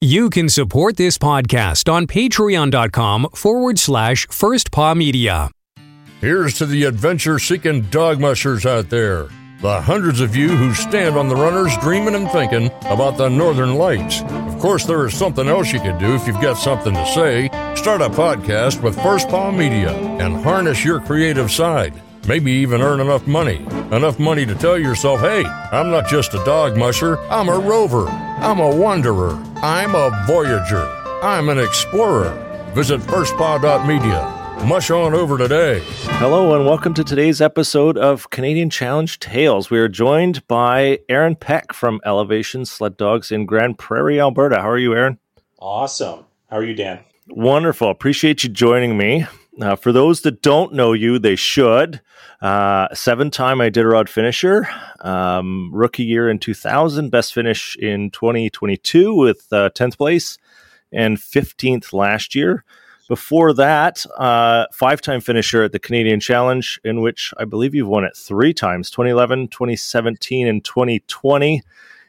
You can support this podcast on patreon.com/First Paw Media. Here's to the adventure-seeking dog mushers out there. The hundreds of you who stand on the runners dreaming and thinking about the Northern Lights. Of course, there is something else you can do if you've got something to say. Start a podcast with First Paw Media and harness your creative side. Maybe even earn enough money to tell yourself, hey, I'm not just a dog musher, I'm a rover, I'm a wanderer, I'm a voyager, I'm an explorer. Visit firstpaw.media. Mush on over today. Hello and welcome to today's episode of Canadian Challenge Tales. We are joined by Aaron Peck from Elevation Sled Dogs in Grand Prairie, Alberta. How are you, Aaron? Awesome. How are you, Dan? Wonderful. Appreciate you joining me. For those that don't know you, they should. Seven-time Iditarod finisher, rookie year in 2000, best finish in 2022 with 10th place and 15th last year. Before that, five-time finisher at the Canadian Challenge, in which I believe you've won it three times, 2011, 2017, and 2020,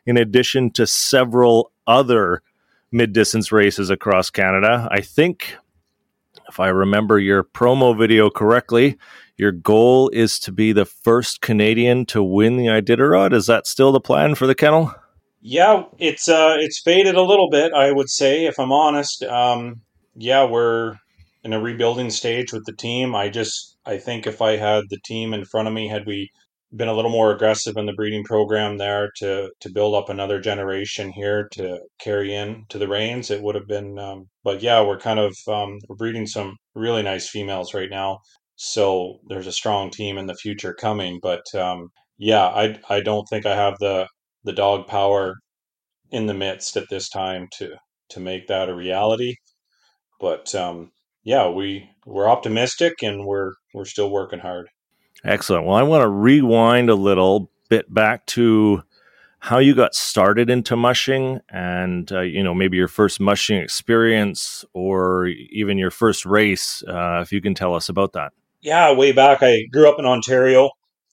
in addition to several other mid-distance races across Canada. I think, if I remember your promo video correctly, your goal is to be the first Canadian to win the Iditarod. Is that still the plan for the kennel? Yeah, it's faded a little bit, I would say, if I'm honest. Yeah, we're in a rebuilding stage with the team. I think if I had the team in front of me, had we been a little more aggressive in the breeding program there to build up another generation here to carry in to the reins, it would have been. But yeah, we're kind of we're breeding some really nice females right now. So there's a strong team in the future coming. But yeah, I don't think I have the dog power in the midst at this time to make that a reality. But yeah, we're optimistic and we're still working hard. Excellent. Well, I want to rewind a little bit back to how you got started into mushing and, maybe your first mushing experience or even your first race, if you can tell us about that. Yeah, way back. I grew up in Ontario,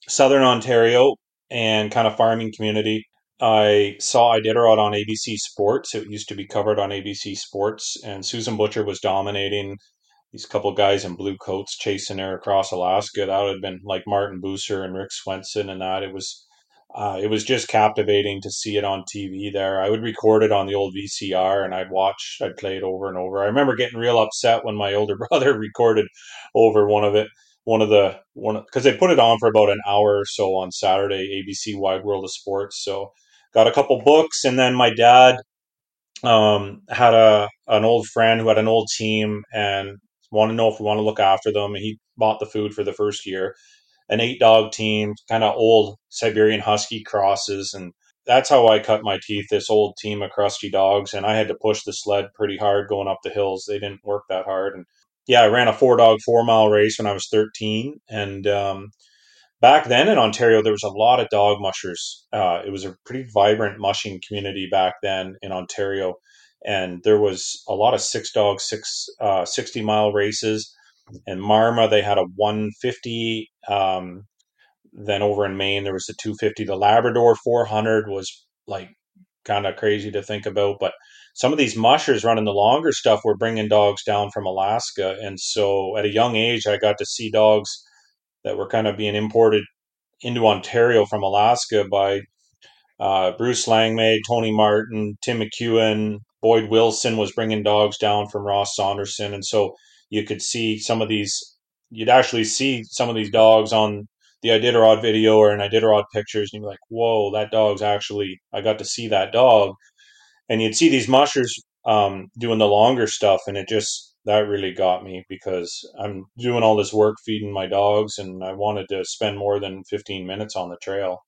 Southern Ontario, and kind of farming community. I saw Iditarod on ABC Sports. It used to be covered on ABC Sports, and Susan Butcher was dominating. These couple guys in blue coats chasing her across Alaska. That would have been like Martin Buser and Rick Swenson, and that it was just captivating to see it on TV. There, I would record it on the old VCR, and I'd play it over and over. I remember getting real upset when my older brother recorded over one of because they put it on for about an hour or so on Saturday, ABC Wide World of Sports. So. Got a couple books, and then my dad had an old friend who had an old team and wanted to know if we want to look after them. And he bought the food for the first year, an 8-dog team, kind of old Siberian Husky crosses. And that's how I cut my teeth, this old team of crusty dogs. And I had to push the sled pretty hard going up the hills. They didn't work that hard. And yeah, I ran a 4-dog, 4-mile race when I was 13. And back then in Ontario, there was a lot of dog mushers. It was a pretty vibrant mushing community back then in Ontario. And there was a lot of 6-dog, 60-mile races. In Marma, they had a 150. Then over in Maine, there was the 250. The Labrador 400 was like kind of crazy to think about. But some of these mushers running the longer stuff were bringing dogs down from Alaska. And so at a young age, I got to see dogs that were kind of being imported into Ontario from Alaska by Bruce Langmaid, Tony Martin, Tim McEwen. Boyd Wilson was bringing dogs down from Ross Saunderson. And so you could see you'd actually see some of these dogs on the Iditarod video or in Iditarod pictures. And you'd be like, whoa, I got to see that dog. And you'd see these mushers doing the longer stuff. And that really got me because I'm doing all this work feeding my dogs and I wanted to spend more than 15 minutes on the trail.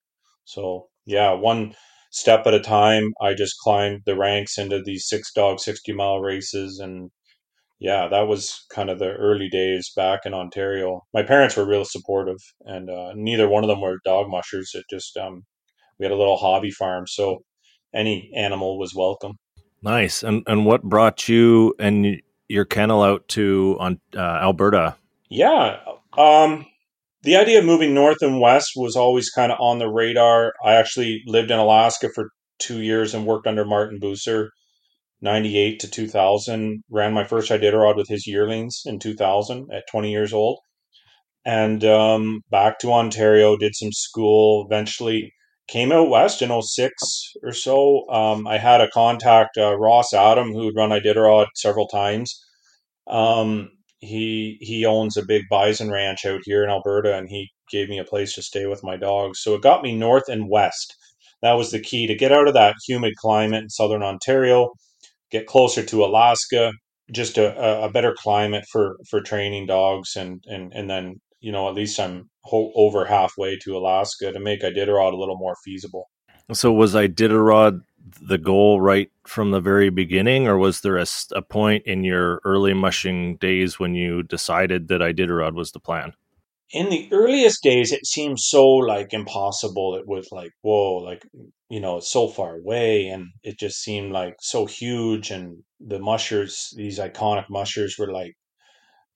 So yeah, one step at a time, I just climbed the ranks into these 6-dog, 60-mile races. And yeah, that was kind of the early days back in Ontario. My parents were real supportive and neither one of them were dog mushers. It just, we had a little hobby farm. So any animal was welcome. Nice. And what brought you and your kennel out to Alberta? Yeah. The idea of moving north and west was always kind of on the radar. I actually lived in Alaska for 2 years and worked under Martin Buser. 98 to 2000, ran my first Iditarod with his yearlings in 2000 at 20 years old. And back to Ontario, did some school, eventually came out west in 06 or so. I had a contact, Ross Adam, who had run Iditarod several times. He owns a big bison ranch out here in Alberta, and he gave me a place to stay with my dogs. So it got me north and west. That was the key, to get out of that humid climate in southern Ontario, get closer to Alaska, just a better climate for training dogs. And then, you know, at least I'm over halfway to Alaska to make Iditarod a little more feasible. So was Iditarod the goal right from the very beginning, or was there a point in your early mushing days when you decided that Iditarod was the plan? In the earliest days, it seemed so like impossible. It was like, whoa, like, you know, it's so far away, and it just seemed like so huge. And the mushers, these iconic mushers, were like,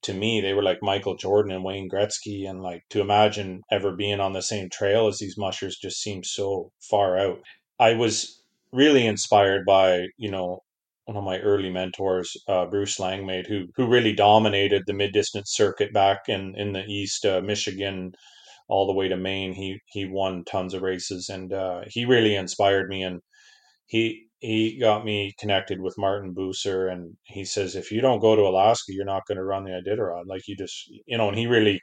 to me, they were like Michael Jordan and Wayne Gretzky. And like, to imagine ever being on the same trail as these mushers just seemed so far out. I was really inspired by, you know, one of my early mentors, Bruce Langmaid, who really dominated the mid-distance circuit back in the East, Michigan, all the way to Maine. He won tons of races, and he really inspired me. And he got me connected with Martin Buser, and he says, if you don't go to Alaska, you're not going to run the Iditarod. Like, you just, you know, and he really,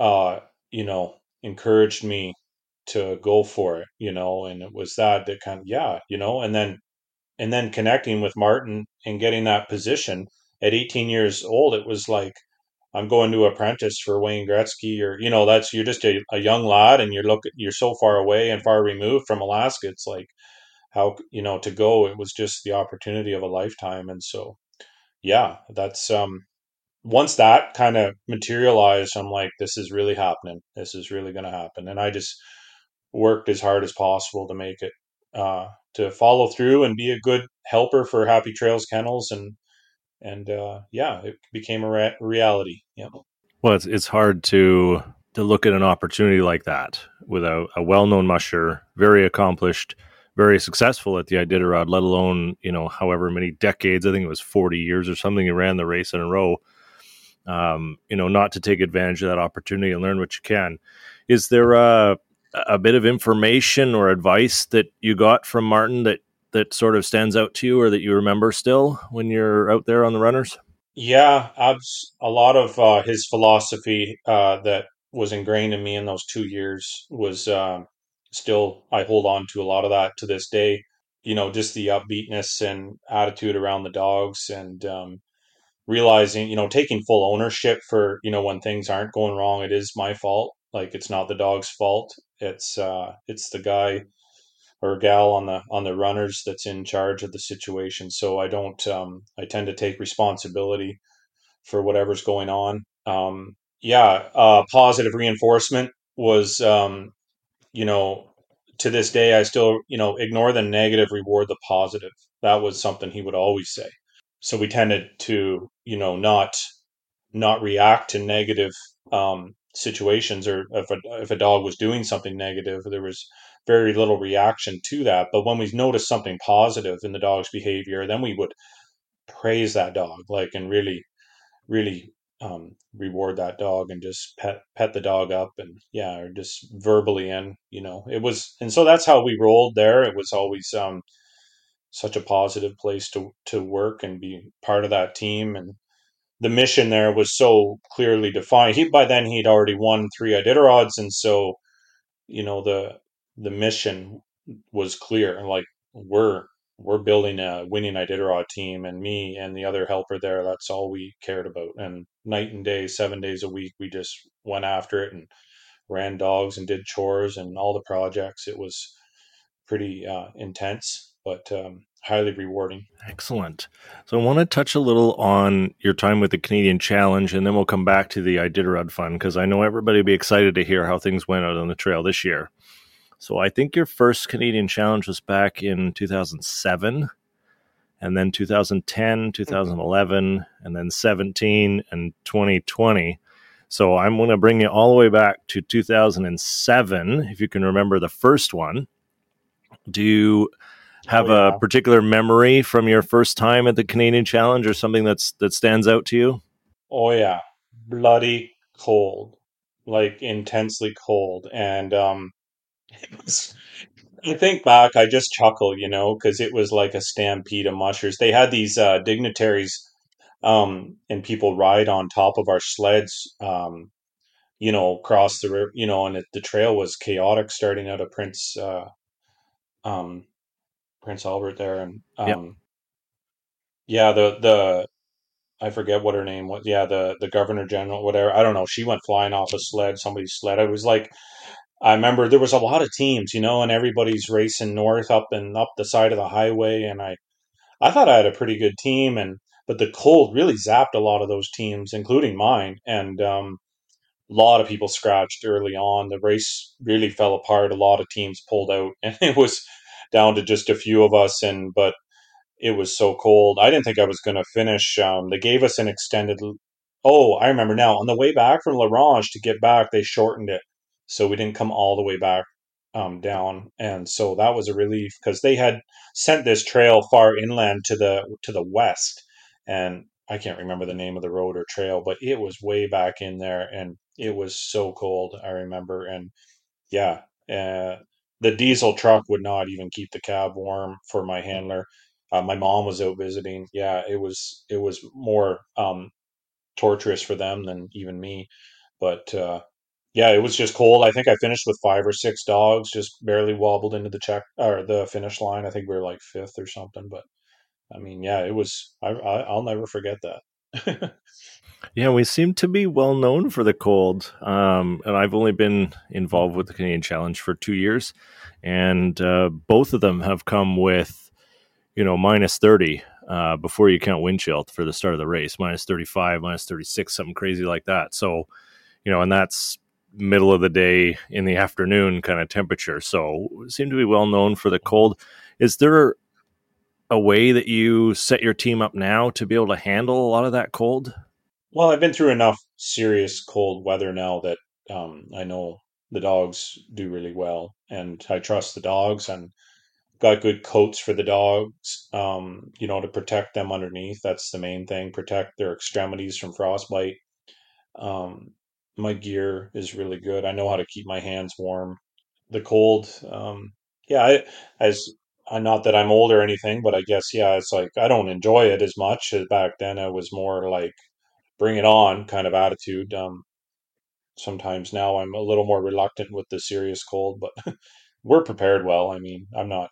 you know, encouraged me to go for it, you know. And it was that kind of, yeah, you know, and then connecting with Martin and getting that position at 18 years old, it was like, I'm going to apprentice for Wayne Gretzky, or, you know, that's, you're just a young lad, and you're so far away and far removed from Alaska. It's like, how, you know, to go, it was just the opportunity of a lifetime. And so, yeah, that's, once that kind of materialized, I'm like, this is really happening. This is really going to happen. And I just worked as hard as possible to make it, to follow through and be a good helper for Happy Trails Kennels, and yeah, it became a reality. Yeah. Well, it's hard to look at an opportunity like that with a well-known musher, very accomplished, very successful at the Iditarod, let alone, you know, however many decades, I think it was 40 years or something, you ran the race in a row, you know, not to take advantage of that opportunity and learn what you can. Is there a bit of information or advice that you got from Martin that sort of stands out to you, or that you remember still when you're out there on the runners? Yeah, a lot of his philosophy that was ingrained in me in those 2 years was still, I hold on to a lot of that to this day. You know, just the upbeatness and attitude around the dogs, and realizing, you know, taking full ownership for, you know, when things aren't going wrong, it is my fault. Like, it's not the dog's fault. It's the guy or gal on the runners that's in charge of the situation. So I don't, I tend to take responsibility for whatever's going on. Positive reinforcement was, you know, to this day, I still, you know, ignore the negative, reward the positive. That was something he would always say. So we tended to, you know, not react to negative, situations, or if a dog was doing something negative, there was very little reaction to that. But when we noticed something positive in the dog's behavior, then we would praise that dog, like, and really, really reward that dog, and just pet the dog up, and yeah, or just verbally. And, you know, it was, and so that's how we rolled there. It was always such a positive place to work and be part of that team. And the mission there was so clearly defined. By then, he'd already won 3 Iditarods, and so, you know, the mission was clear. Like, we're building a winning Iditarod team, and me and the other helper there, that's all we cared about. And night and day, 7 days a week, we just went after it and ran dogs and did chores and all the projects. It was pretty intense, but highly rewarding. Excellent. So I want to touch a little on your time with the Canadian Challenge, and then we'll come back to the Iditarod Fund, because I know everybody will be excited to hear how things went out on the trail this year. So I think your first Canadian Challenge was back in 2007, and then 2010, 2011, and then 17 and 2020. So I'm going to bring you all the way back to 2007, if you can remember the first one. Do you have a particular memory from your first time at the Canadian Challenge, or something that stands out to you? Oh yeah, bloody cold, like intensely cold, and it was. I think back, I just chuckle, because it was like a stampede of mushers. They had these dignitaries and people ride on top of our sleds, across the river, and the trail was chaotic starting out of Prince Albert there. And yeah, I forget what her name was. Yeah, the Governor General, whatever. I don't know. She went flying off a sled, somebody's sled. I was like, I remember there was a lot of teams, and everybody's racing north up the side of the highway. And I thought I had a pretty good team, but the cold really zapped a lot of those teams, including mine. And a lot of people scratched early on. The race really fell apart. A lot of teams pulled out, and it was down to just a few of us. But it was so cold. I didn't think I was going to finish. They gave us an extended. Oh, I remember now. On the way back from Larange to get back, they shortened it. So we didn't come all the way back down. And so that was a relief, because they had sent this trail far inland to the west. And I can't remember the name of the road or trail, but it was way back in there. And it was so cold, I remember. And yeah, the diesel truck would not even keep the cab warm for my handler. My mom was out visiting. Yeah, it was more torturous for them than even me. But yeah, it was just cold. I think I finished with 5 or 6 dogs, just barely wobbled into the finish line. I think we were like 5th or something. But I mean, yeah, it was. I'll never forget that. Yeah, we seem to be well known for the cold. And I've only been involved with the Canadian Challenge for 2 years, and both of them have come with, minus 30 before you count wind chill for the start of the race, minus 35, minus 36, something crazy like that. So, and that's middle of the day in the afternoon kind of temperature. So seem to be well known for the cold. Is there a way that you set your team up now to be able to handle a lot of that cold? Well, I've been through enough serious cold weather now that I know the dogs do really well, and I trust the dogs, and got good coats for the dogs, to protect them underneath. That's the main thing. Protect their extremities from frostbite. My gear is really good. I know how to keep my hands warm. The cold, not that I'm old or anything, but I guess, yeah, it's like I don't enjoy it as much as back then. I was more like bring it on kind of attitude. Sometimes now I'm a little more reluctant with the serious cold, but we're prepared well. I mean, I'm not.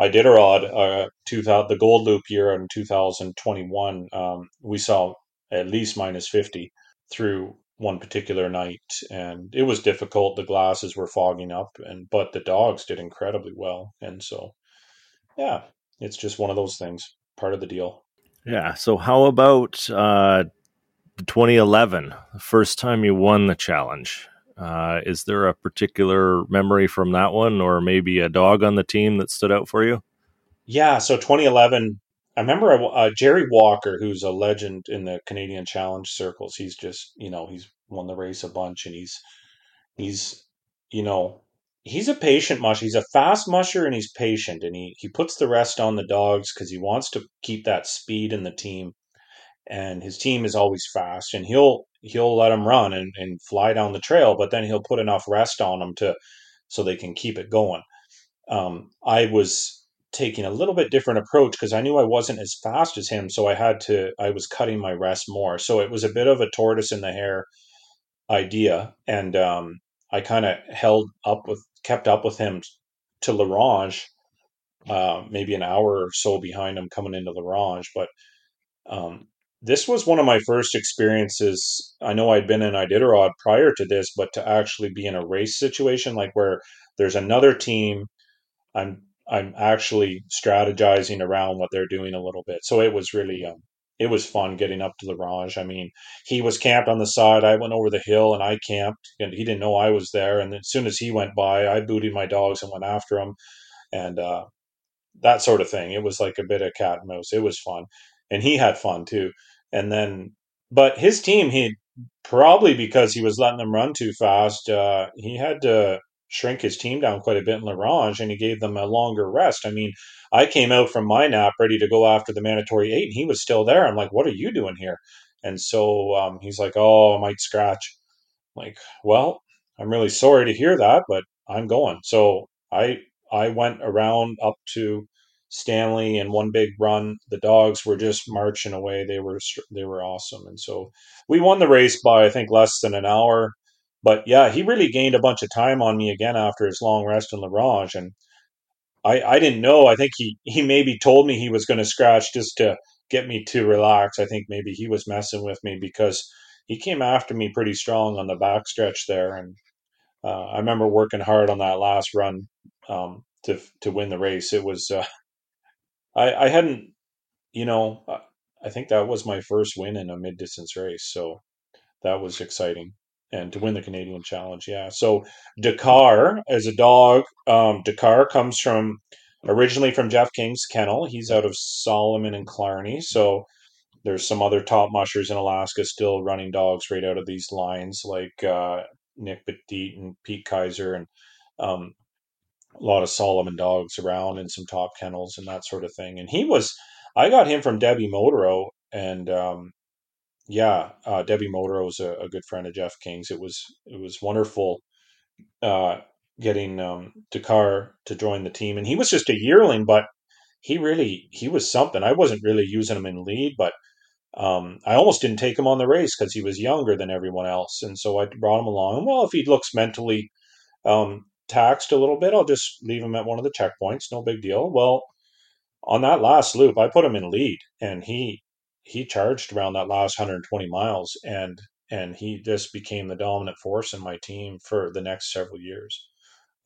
Iditarod, the Gold Loop year in 2021, we saw at least minus 50 through one particular night, and it was difficult. The glasses were fogging up, but the dogs did incredibly well. And so, yeah, it's just one of those things, part of the deal. Yeah. So how about 2011, the first time you won the challenge? Is there a particular memory from that one, or maybe a dog on the team that stood out for you? Yeah. So 2011, I remember Jerry Walker, who's a legend in the Canadian Challenge circles. He's just, he's won the race a bunch, and he's a patient musher. He's a fast musher, and he's patient, and he puts the rest on the dogs because he wants to keep that speed in the team. And his team is always fast, and he'll let them run and fly down the trail, but then he'll put enough rest on them so they can keep it going. I was taking a little bit different approach because I knew I wasn't as fast as him. So I was cutting my rest more. So it was a bit of a tortoise in the hare idea. And I kind of kept up with him to Larange, maybe an hour or so behind him coming into Larange. But this was one of my first experiences. I know I'd been in Iditarod prior to this, but to actually be in a race situation, like where there's another team, I'm actually strategizing around what they're doing a little bit. So it was really, it was fun getting up to Larange. I mean, he was camped on the side. I went over the hill and I camped, and he didn't know I was there. And as soon as he went by, I booted my dogs and went after him, and that sort of thing. It was like a bit of cat and mouse. It was fun. And he had fun too. And then, but his team, he probably, because he was letting them run too fast, he had to shrink his team down quite a bit in Larange, and he gave them a longer rest. I mean, I came out from my nap ready to go after the mandatory 8, and he was still there. I'm like, what are you doing here? And so he's like, oh, I might scratch. I'm like, well, I'm really sorry to hear that, but I'm going. So I went around up to Stanley in one big run. The dogs were just marching away. They were awesome. And so we won the race by, I think, less than an hour. But yeah, he really gained a bunch of time on me again after his long rest in Larange. And I didn't know. I think he maybe told me he was going to scratch just to get me to relax. I think maybe he was messing with me because he came after me pretty strong on the backstretch there. And I remember working hard on that last run to win the race. It was I hadn't, I think that was my first win in a mid-distance race. So that was exciting. And to win the Canadian Challenge, yeah. So Dakar, as a dog, Dakar comes from originally from Jeff King's kennel. He's out of Solomon and Clarny. So there's some other top mushers in Alaska still running dogs right out of these lines, like Nick Petit and Pete Kaiser, and a lot of Solomon dogs around and some top kennels and that sort of thing. And I got him from Debbie Moderow, and Debbie Moderow was a good friend of Jeff King's. It was wonderful getting Dakar to join the team. And he was just a yearling, but he was something. I wasn't really using him in lead, but I almost didn't take him on the race because he was younger than everyone else. And so I brought him along. And, well, if he looks mentally taxed a little bit, I'll just leave him at one of the checkpoints. No big deal. Well, on that last loop, I put him in lead, and he charged around that last 120 miles and he just became the dominant force in my team for the next several years.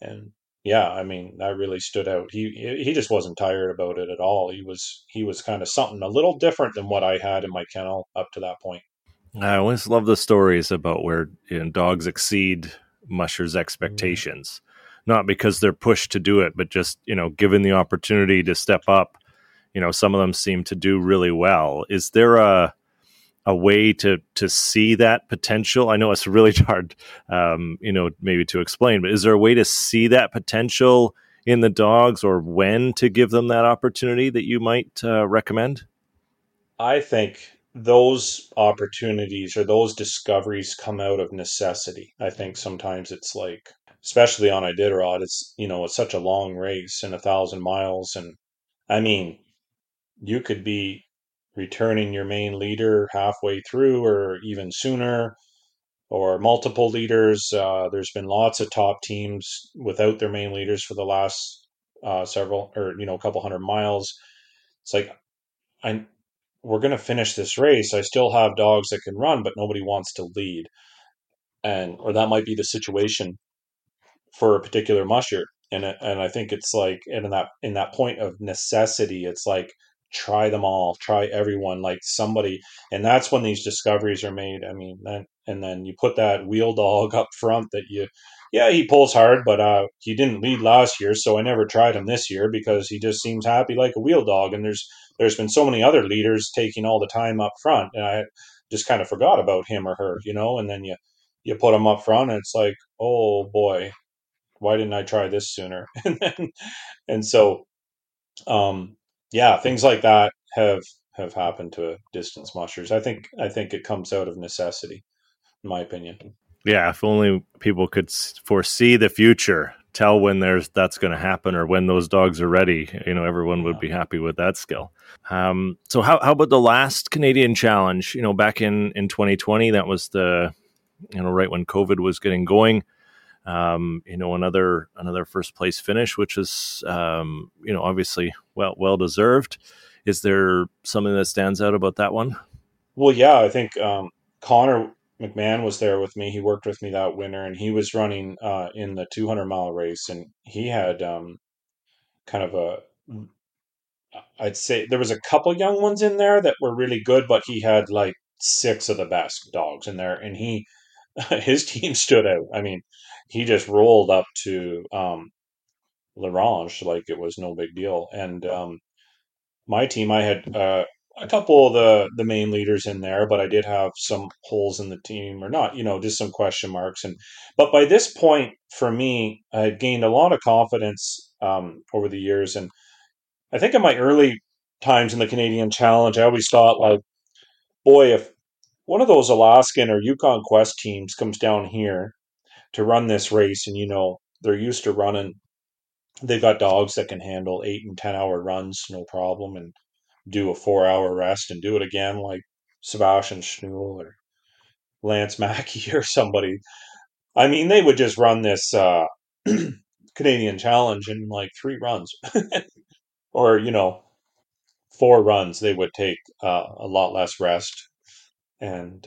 And yeah, I mean, that really stood out. He just wasn't tired about it at all. He was kind of something a little different than what I had in my kennel up to that point. I always love the stories about where dogs exceed mushers' expectations, not because they're pushed to do it, but just, given the opportunity to step up. Some of them seem to do really well. Is there a way to see that potential? I know it's really hard, maybe to explain, but is there a way to see that potential in the dogs, or when to give them that opportunity that you might recommend? I think those opportunities or those discoveries come out of necessity. I think sometimes it's like, especially on Iditarod, it's, it's such a long race and 1,000 miles. And I mean, you could be returning your main leader halfway through or even sooner, or multiple leaders. There's been lots of top teams without their main leaders for the last a couple 100 miles. It's like, we're going to finish this race. I still have dogs that can run, but nobody wants to lead. Or that might be the situation for a particular musher. And I think it's like, and in that point of necessity, it's like, try them all, try everyone, like somebody. And that's when these discoveries are made. I mean, and then you put that wheel dog up front that he pulls hard, but he didn't lead last year, so I never tried him this year because he just seems happy like a wheel dog. And there's been so many other leaders taking all the time up front, and I just kind of forgot about him or her, and then you put him up front and it's like, oh boy, why didn't I try this sooner? Yeah, things like that have happened to distance mushers. I think it comes out of necessity, in my opinion. Yeah, if only people could foresee the future, tell when that's going to happen or when those dogs are ready. Everyone would be happy with that skill. So how about the last Canadian Challenge? Back in 2020, that was the right when COVID was getting going. Another first place finish, which is, obviously well deserved. Is there something that stands out about that one? Well, yeah, I think, Connor McMahon was there with me. He worked with me that winter, and he was running, in the 200-mile race, and he had, I'd say there was a couple young ones in there that were really good, but he had like 6 of the best dogs in there, and his team stood out. I mean, he just rolled up to Larange like it was no big deal. And my team, I had a couple of the main leaders in there, but I did have some holes in the team, or not, you know, just some question marks. But by this point, for me, I had gained a lot of confidence over the years. And I think in my early times in the Canadian Challenge, I always thought, like, boy, if one of those Alaskan or Yukon Quest teams comes down here to run this race, and, you know, they're used to running, they've got dogs that can handle 8 and 10 hour runs, no problem, and do a 4 hour rest and do it again, like Sebastian Schnuelle or Lance Mackey or somebody. I mean, they would just run this Canadian Challenge in like 3 runs or, you know, 4 runs. They would take a lot less rest. And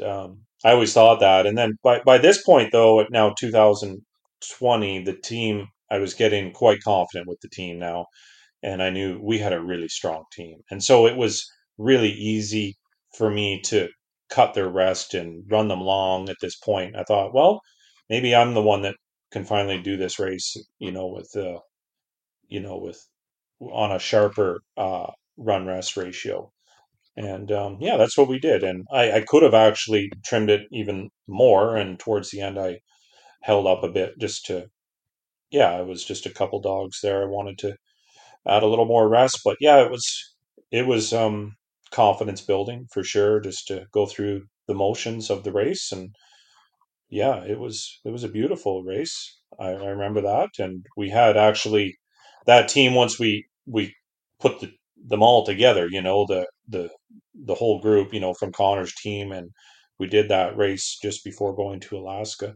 I always thought that. And then by this point, though, at now 2020, the team, I was getting quite confident with the team now. And I knew we had a really strong team. And so it was really easy for me to cut their rest and run them long at this point. I thought, well, maybe I'm the one that can finally do this race, you know, with on a sharper run rest ratio. And yeah, that's what we did. And I could have actually trimmed it even more. And towards the end, I held up a bit just to, yeah, it was just a couple dogs there. I wanted to add a little more rest, but yeah, it was confidence building for sure, just to go through the motions of the race. And yeah, it was a beautiful race. I remember that. And we had actually that team, once we put them all together, you know, the whole group, you know, from Connor's team, and we did that race just before going to Alaska.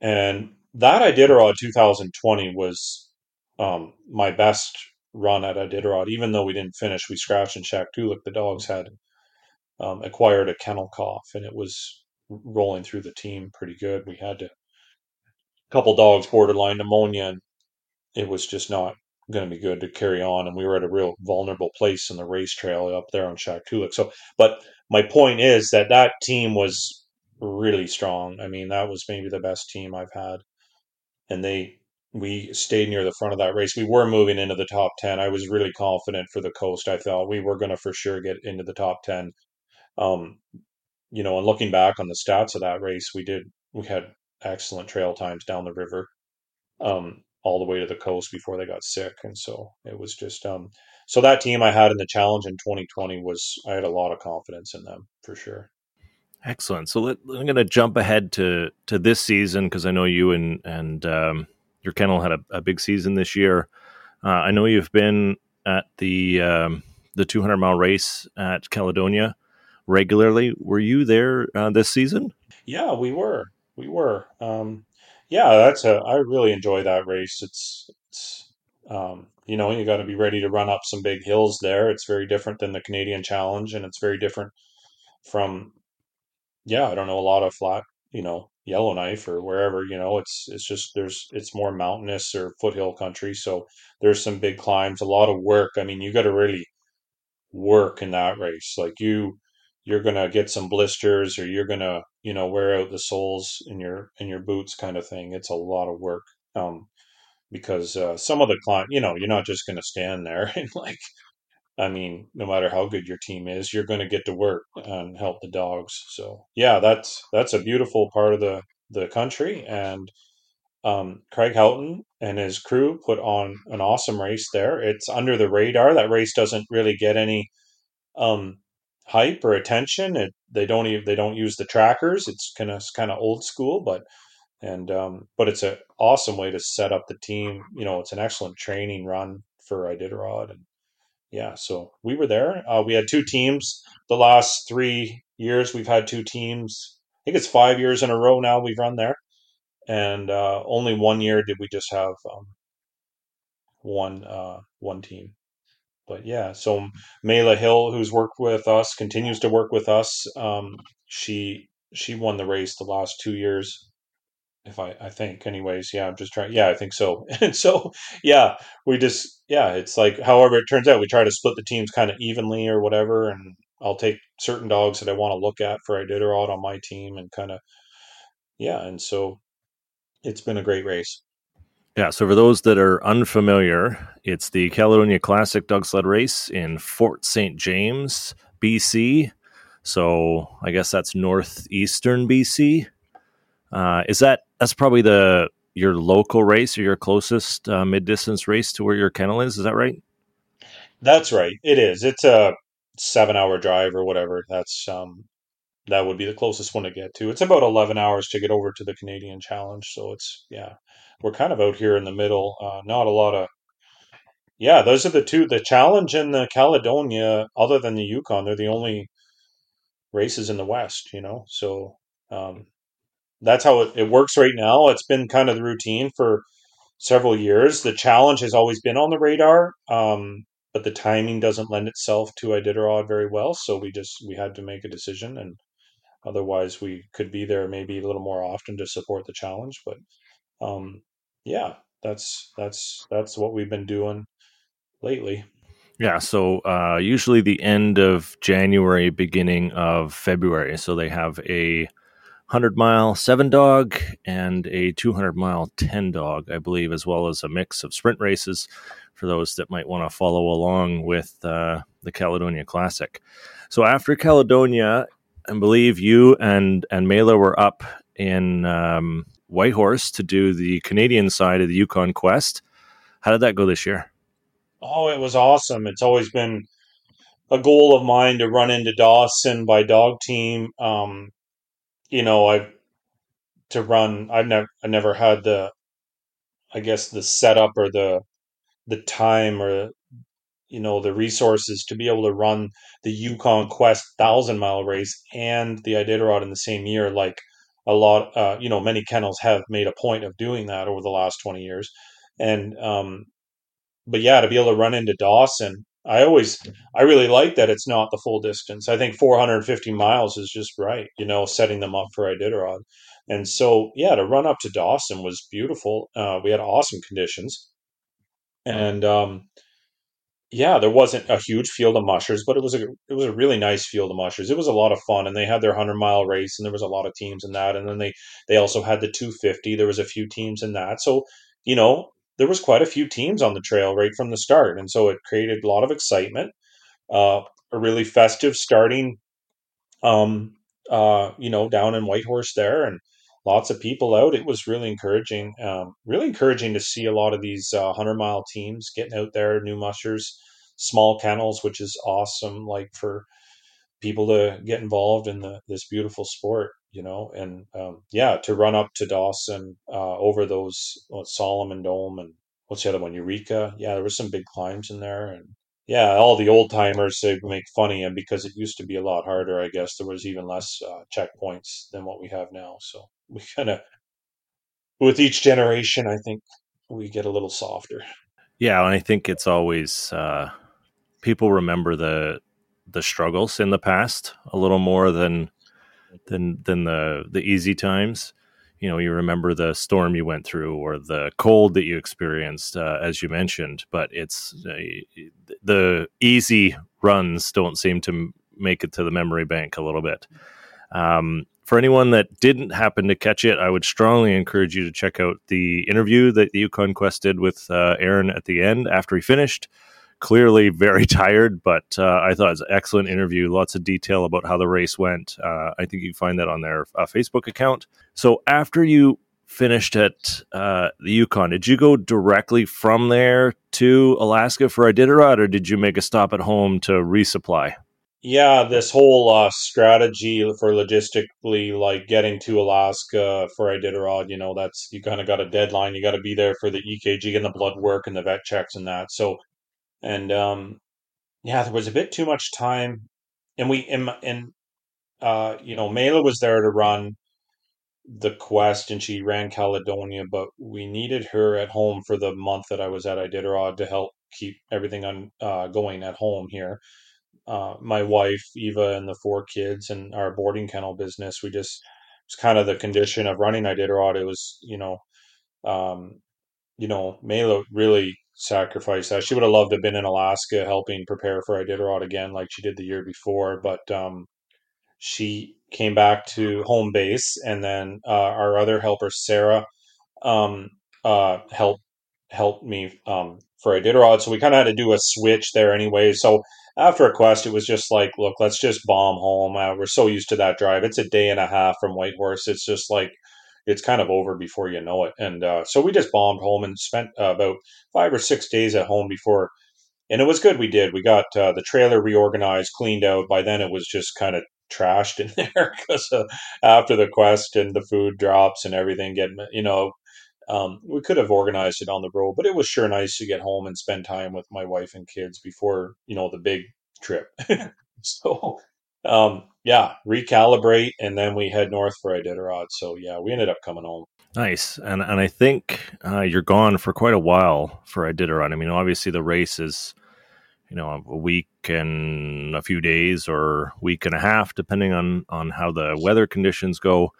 And that Iditarod 2020 was my best run at Iditarod. Even though we didn't finish, we scratched and checked. Look, the dogs had acquired a kennel cough, and it was rolling through the team pretty good. We had a couple dogs borderline pneumonia, and it was just not going to be good to carry on. And we were at a real vulnerable place in the race trail up there on Shaktulik. So, but my point is that team was really strong. I mean, that was maybe the best team I've had, and we stayed near the front of that race. We were moving into the top 10. I was really confident for the coast. I felt we were going to for sure get into the top 10. You know, and looking back on the stats of that race, we had excellent trail times down the river, all the way to the coast before they got sick. And so it was just, so that team I had in the challenge in 2020 I had a lot of confidence in them for sure. Excellent. So I'm going to jump ahead to this season, because I know you and your kennel had a big season this year. I know you've been at the 200 mile race at Caledonia regularly. Were you there this season? Yeah, we were. Yeah, I really enjoy that race. It's you know, you got to be ready to run up some big hills there. It's very different than the Canadian Challenge, and it's very different from, yeah, I don't know, a lot of flat, you know, Yellowknife or wherever, you know, it's just, it's more mountainous or foothill country. So there's some big climbs, a lot of work. I mean, you got to really work in that race. Like you're going to get some blisters, or you're going to, you know, wear out the soles in your boots kind of thing. It's a lot of work. Because some of the climb, you know, you're not just going to stand there and like, I mean, no matter how good your team is, you're going to get to work and help the dogs. So, yeah, that's a beautiful part of the country. And Craig Houghton and his crew put on an awesome race there. It's under the radar. That race doesn't really get any hype or attention. They don't use the trackers. It's kind of old school, but it's an awesome way to set up the team. You know, it's an excellent training run for Iditarod. And yeah, so we were there. We had 2 teams. The last 3 years, we've had 2 teams. I think it's 5 years in a row now we've run there. And only 1 year did we just have one team. But yeah, so Mela Hill, who's worked with us, continues to work with us. She won the race the last 2 years. If I think anyways, yeah, I'm just trying. Yeah, I think so. And so, yeah, it's like, however it turns out, we try to split the teams kind of evenly or whatever. And I'll take certain dogs that I want to look at for Iditarod on my team, and kind of, yeah. And so it's been a great race. Yeah, so for those that are unfamiliar, it's the Caledonia Classic Dog Sled Race in Fort St. James, BC. So I guess that's northeastern BC. That's probably your local race or your closest mid-distance race to where your kennel is? Is that right? That's right. It is. It's a 7-hour drive or whatever. That's that would be the closest one to get to. It's about 11 hours to get over to the Canadian Challenge. So it's, yeah, we're kind of out here in the middle. Not a lot of, yeah, those are the two, the Challenge and the Caledonia, other than the Yukon, they're the only races in the West, you know? So that's how it works right now. It's been kind of the routine for several years. The Challenge has always been on the radar, but the timing doesn't lend itself to Iditarod very well. So we had to make a decision, and otherwise, we could be there maybe a little more often to support the Challenge. But yeah, that's what we've been doing lately. Yeah, so usually the end of January, beginning of February. So they have a 100-mile 7-dog and a 200-mile 10-dog, I believe, as well as a mix of sprint races for those that might want to follow along with the Caledonia Classic. So after Caledonia, I believe you and Mela were up in Whitehorse to do the Canadian side of the Yukon Quest. How did that go this year? Oh, it was awesome. It's always been a goal of mine to run into Dawson by dog team. You know, I never had the, I guess, the setup or the time or, you know, the resources to be able to run the Yukon Quest 1,000-mile race and the Iditarod in the same year. Like a lot, you know, many kennels have made a point of doing that over the last 20 years. And, but yeah, to be able to run into Dawson, I really like that it's not the full distance. I think 450 miles is just right, you know, setting them up for Iditarod. And so, yeah, to run up to Dawson was beautiful. We had awesome conditions. And, yeah, there wasn't a huge field of mushers, but it was a really nice field of mushers. It was a lot of fun, and they had their 100-mile race, and there was a lot of teams in that. And then they also had the 250. There was a few teams in that. So, you know, there was quite a few teams on the trail right from the start. And so it created a lot of excitement, a really festive starting, you know, down in Whitehorse there, and lots of people out. It was really encouraging to see a lot of these 100-mile teams getting out there, new mushers, small kennels, which is awesome, like for people to get involved in this beautiful sport, you know. And yeah, to run up to Dawson over those Solomon Dome and what's the other one, Eureka. Yeah, there were some big climbs in there. And yeah, all the old timers, they make funny, and because it used to be a lot harder, I guess there was even less checkpoints than what we have now. So we kind of, with each generation, I think we get a little softer. Yeah, and I think it's always people remember the struggles in the past a little more than the easy times. You know, you remember the storm you went through or the cold that you experienced, as you mentioned, but it's the easy runs don't seem to make it to the memory bank a little bit. For anyone that didn't happen to catch it, I would strongly encourage you to check out the interview that the Yukon Quest did with Aaron at the end after he finished. Clearly very tired, but I thought it was an excellent interview. Lots of detail about how the race went. I think you can find that on their Facebook account. So after you finished at the Yukon, did you go directly from there to Alaska for Iditarod, or did you make a stop at home to resupply? Yeah, this whole strategy for logistically, like getting to Alaska for Iditarod, you know, that's, you kind of got a deadline. You got to be there for the EKG and the blood work and the vet checks and that. So, and yeah, there was a bit too much time, and you know, Mela was there to run the Quest, and she ran Caledonia, but we needed her at home for the month that I was at Iditarod to help keep everything on going at home here. My wife Eva and the 4 kids and our boarding kennel business. We just, it's kind of the condition of running Iditarod. It was, you know, Mela really sacrificed that. She would have loved to have been in Alaska helping prepare for Iditarod again, like she did the year before. But she came back to home base, and then our other helper Sarah helped helped me for Iditarod. So we kind of had to do a switch there anyway. So after a quest, it was just like, look, let's just bomb home. We're so used to that drive. It's a day and a half from Whitehorse. It's just like, it's kind of over before you know it. And so we just bombed home and spent about 5 or 6 days at home before. And it was good. We did. We got the trailer reorganized, cleaned out. By then it was just kind of trashed in there because after the quest and the food drops and everything, getting, you know, we could have organized it on the road, but it was sure nice to get home and spend time with my wife and kids before, you know, the big trip. So, yeah, recalibrate. And then we head north for Iditarod. So, yeah, we ended up coming home. Nice. And I think you're gone for quite a while for Iditarod. I mean, obviously the race is, you know, a week and a few days or week and a half, depending on how the weather conditions go.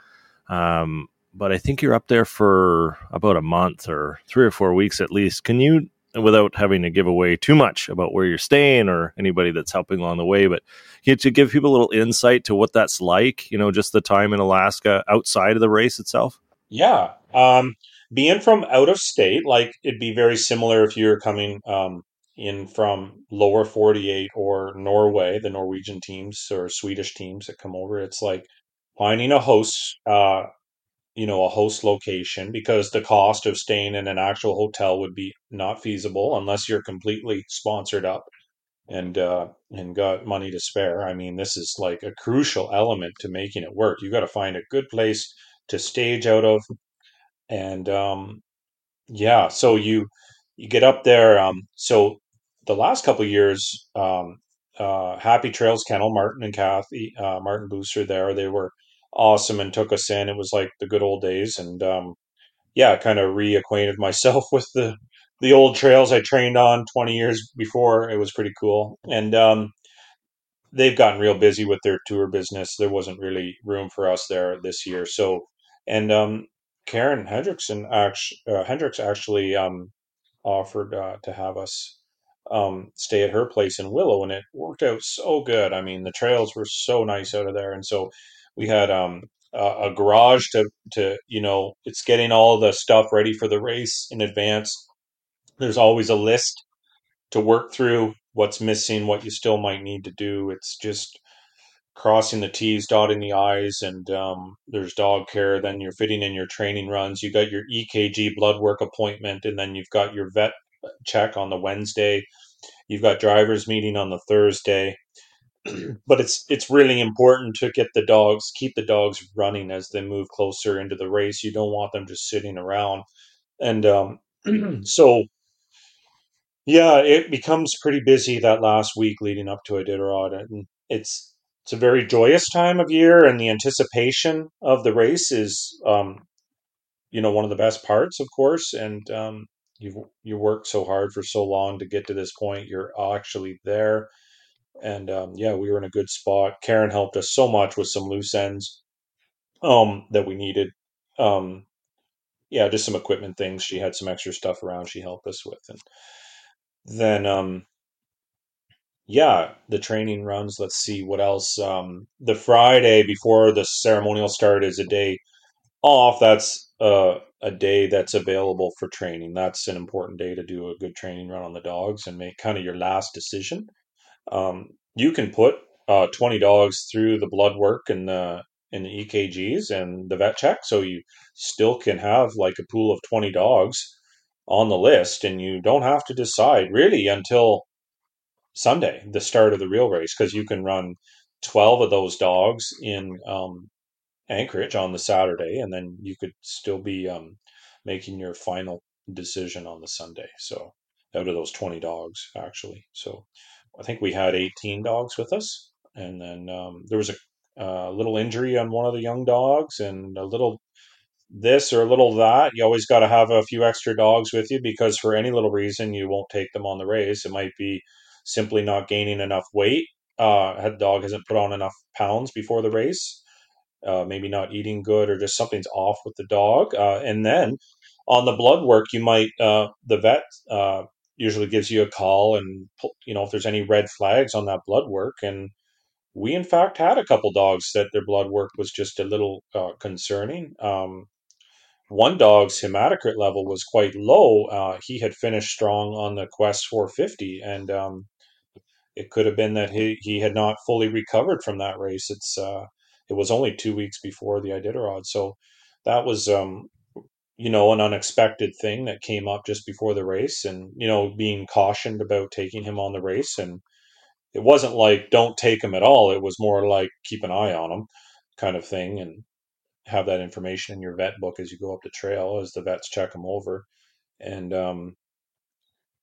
But I think you're up there for about a month or 3 or 4 weeks at least. Can you, without having to give away too much about where you're staying or anybody that's helping along the way, but to give people a little insight to what that's like, you know, just the time in Alaska outside of the race itself? Yeah. Being from out of state, like it'd be very similar if you're coming in from lower 48 or Norway, the Norwegian teams or Swedish teams that come over. It's like finding a host, a host location, because the cost of staying in an actual hotel would be not feasible unless you're completely sponsored up and got money to spare. I mean, this is like a crucial element to making it work. You got to find a good place to stage out of. And so you get up there. So the last couple of years, Happy Trails Kennel, Martin and Kathy, Martin Buser there, they were awesome and took us in. It was like the good old days. And kind of reacquainted myself with the old trails I trained on 20 years before. It was pretty cool. And they've gotten real busy with their tour business. There wasn't really room for us there this year. So, and Karen Hendricks actually offered to have us stay at her place in Willow, and it worked out so good. I mean, the trails were so nice out of there. And so we had a garage to it's getting all the stuff ready for the race in advance. There's always a list to work through, what's missing, what you still might need to do. It's just crossing the T's, dotting the I's, and there's dog care. Then you're fitting in your training runs. You got your EKG blood work appointment, and then you've got your vet check on the Wednesday. You've got driver's meeting on the Thursday. But it's really important to keep the dogs running as they move closer into the race. You don't want them just sitting around. And so, yeah, it becomes pretty busy that last week leading up to Iditarod. And it's a very joyous time of year, and the anticipation of the race is, one of the best parts, of course. And you work so hard for so long to get to this point. You're actually there. And we were in a good spot. Karen helped us so much with some loose ends that we needed. Just some equipment things. She had some extra stuff around she helped us with. And then, the training runs. Let's see what else. The Friday before the ceremonial start is a day off. That's a day that's available for training. That's an important day to do a good training run on the dogs and make kind of your last decision. You can put 20 dogs through the blood work and the EKGs and the vet check, so you still can have like a pool of 20 dogs on the list, and you don't have to decide really until Sunday, the start of the real race, because you can run 12 of those dogs in Anchorage on the Saturday, and then you could still be making your final decision on the Sunday. So out of those 20 dogs, actually. So I think we had 18 dogs with us. And then there was a little injury on one of the young dogs and a little this or a little that. You always got to have a few extra dogs with you, because for any little reason, you won't take them on the race. It might be simply not gaining enough weight. The dog hasn't put on enough pounds before the race. Maybe not eating good, or just something's off with the dog. And then on the blood work, you might, the vet, usually gives you a call and, if there's any red flags on that blood work. And we, in fact, had a couple dogs that their blood work was just a little concerning. One dog's hematocrit level was quite low. He had finished strong on the Quest 450, and it could have been that he had not fully recovered from that race. It was only 2 weeks before the Iditarod, so that was an unexpected thing that came up just before the race, and being cautioned about taking him on the race. And it wasn't like don't take him at all. It was more like keep an eye on him kind of thing, and have that information in your vet book as you go up the trail as the vets check him over. And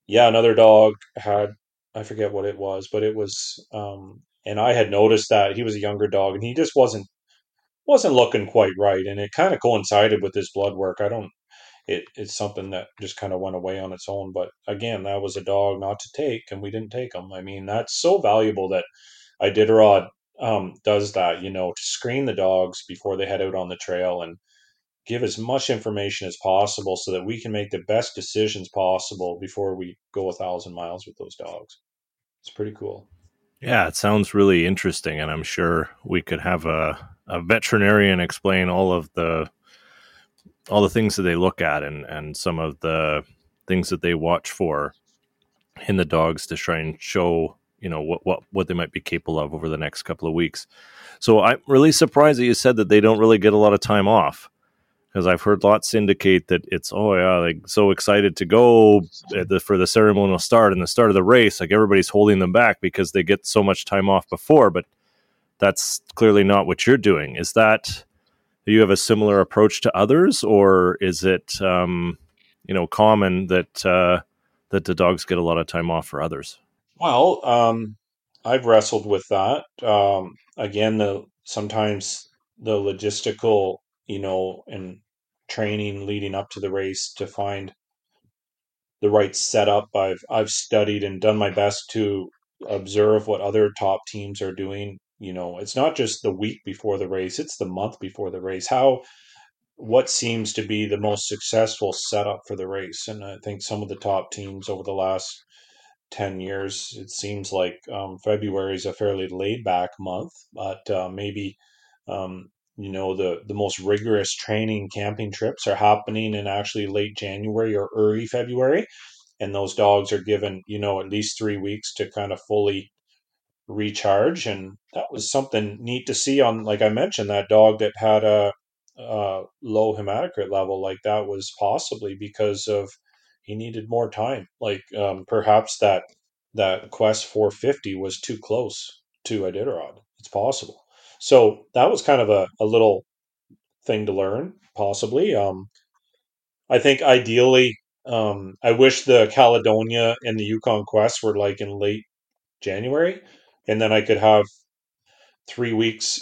another dog had, I forget what it was, but it was and I had noticed that he was a younger dog, and he just wasn't looking quite right. And it kind of coincided with his blood work. It's something that just kind of went away on its own. But again, that was a dog not to take, and we didn't take him. I mean, that's so valuable that Iditarod does that, to screen the dogs before they head out on the trail and give as much information as possible so that we can make the best decisions possible before we go 1,000 miles with those dogs. It's pretty cool. Yeah, it sounds really interesting, and I'm sure we could have a veterinarian explain all the things that they look at and some of the things that they watch for in the dogs to try and show, what they might be capable of over the next couple of weeks. So I'm really surprised that you said that they don't really get a lot of time off, because I've heard lots indicate that it's, so excited to go for the ceremonial start and the start of the race. Like, everybody's holding them back because they get so much time off before, but that's clearly not what you're doing. Is that, do you have a similar approach to others, or is it, common that the dogs get a lot of time off for others? Well, I've wrestled with that. Again, sometimes the logistical, and training leading up to the race to find the right setup. I've studied and done my best to observe what other top teams are doing. It's not just the week before the race, it's the month before the race. What seems to be the most successful setup for the race? And I think some of the top teams over the last 10 years, it seems like February is a fairly laid back month, but maybe the most rigorous training camping trips are happening in actually late January or early February. And those dogs are given, at least 3 weeks to kind of fully recharge. And that was something neat to see on, like I mentioned, that dog that had a low hematocrit level, like that was possibly because of, he needed more time. Like perhaps that Quest 450 was too close to Iditarod. It's possible. So that was kind of a little thing to learn, possibly. I think ideally, I wish the Caledonia and the Yukon Quest were like in late January, and then I could have 3 weeks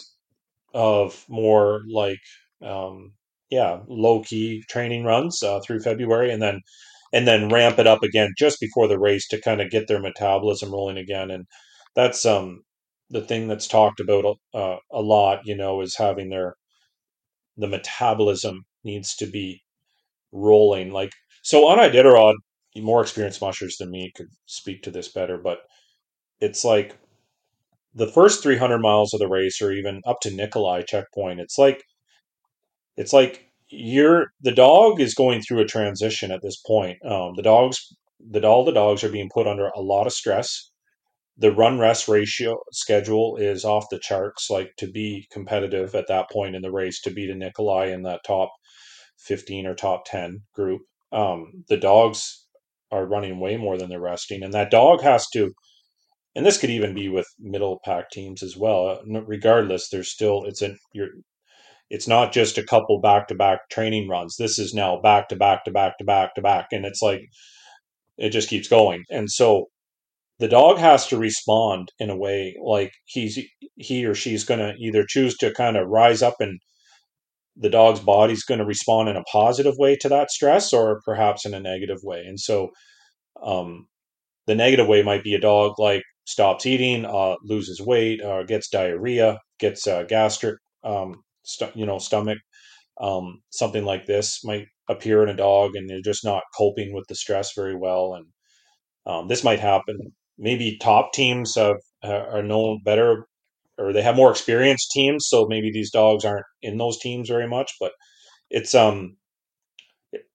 of more like, low-key training runs through February, and then ramp it up again just before the race to kind of get their metabolism rolling again. And that's the thing that's talked about a lot, is having the metabolism needs to be rolling. Like, so on Iditarod, more experienced mushers than me could speak to this better, but it's like the first 300 miles of the race, or even up to Nikolai checkpoint, it's like the dog is going through a transition at this point. All the dogs are being put under a lot of stress. The run-rest ratio schedule is off the charts. Like, to be competitive at that point in the race, to beat a Nikolai in that top 15 or top 10 group, the dogs are running way more than they're resting. And that dog has to, and this could even be with middle pack teams as well. Regardless, there's still, it's not just a couple back-to-back training runs. This is now back-to-back. And it's like, it just keeps going. And so the dog has to respond in a way, like he or she's going to either choose to kind of rise up, and the dog's body's going to respond in a positive way to that stress, or perhaps in a negative way. And so the negative way might be a dog like stops eating, loses weight, gets diarrhea, gets gastric, stomach. Something like this might appear in a dog, and they're just not coping with the stress very well. And this might happen. Maybe top teams are known better, or they have more experienced teams, so maybe these dogs aren't in those teams very much. But it's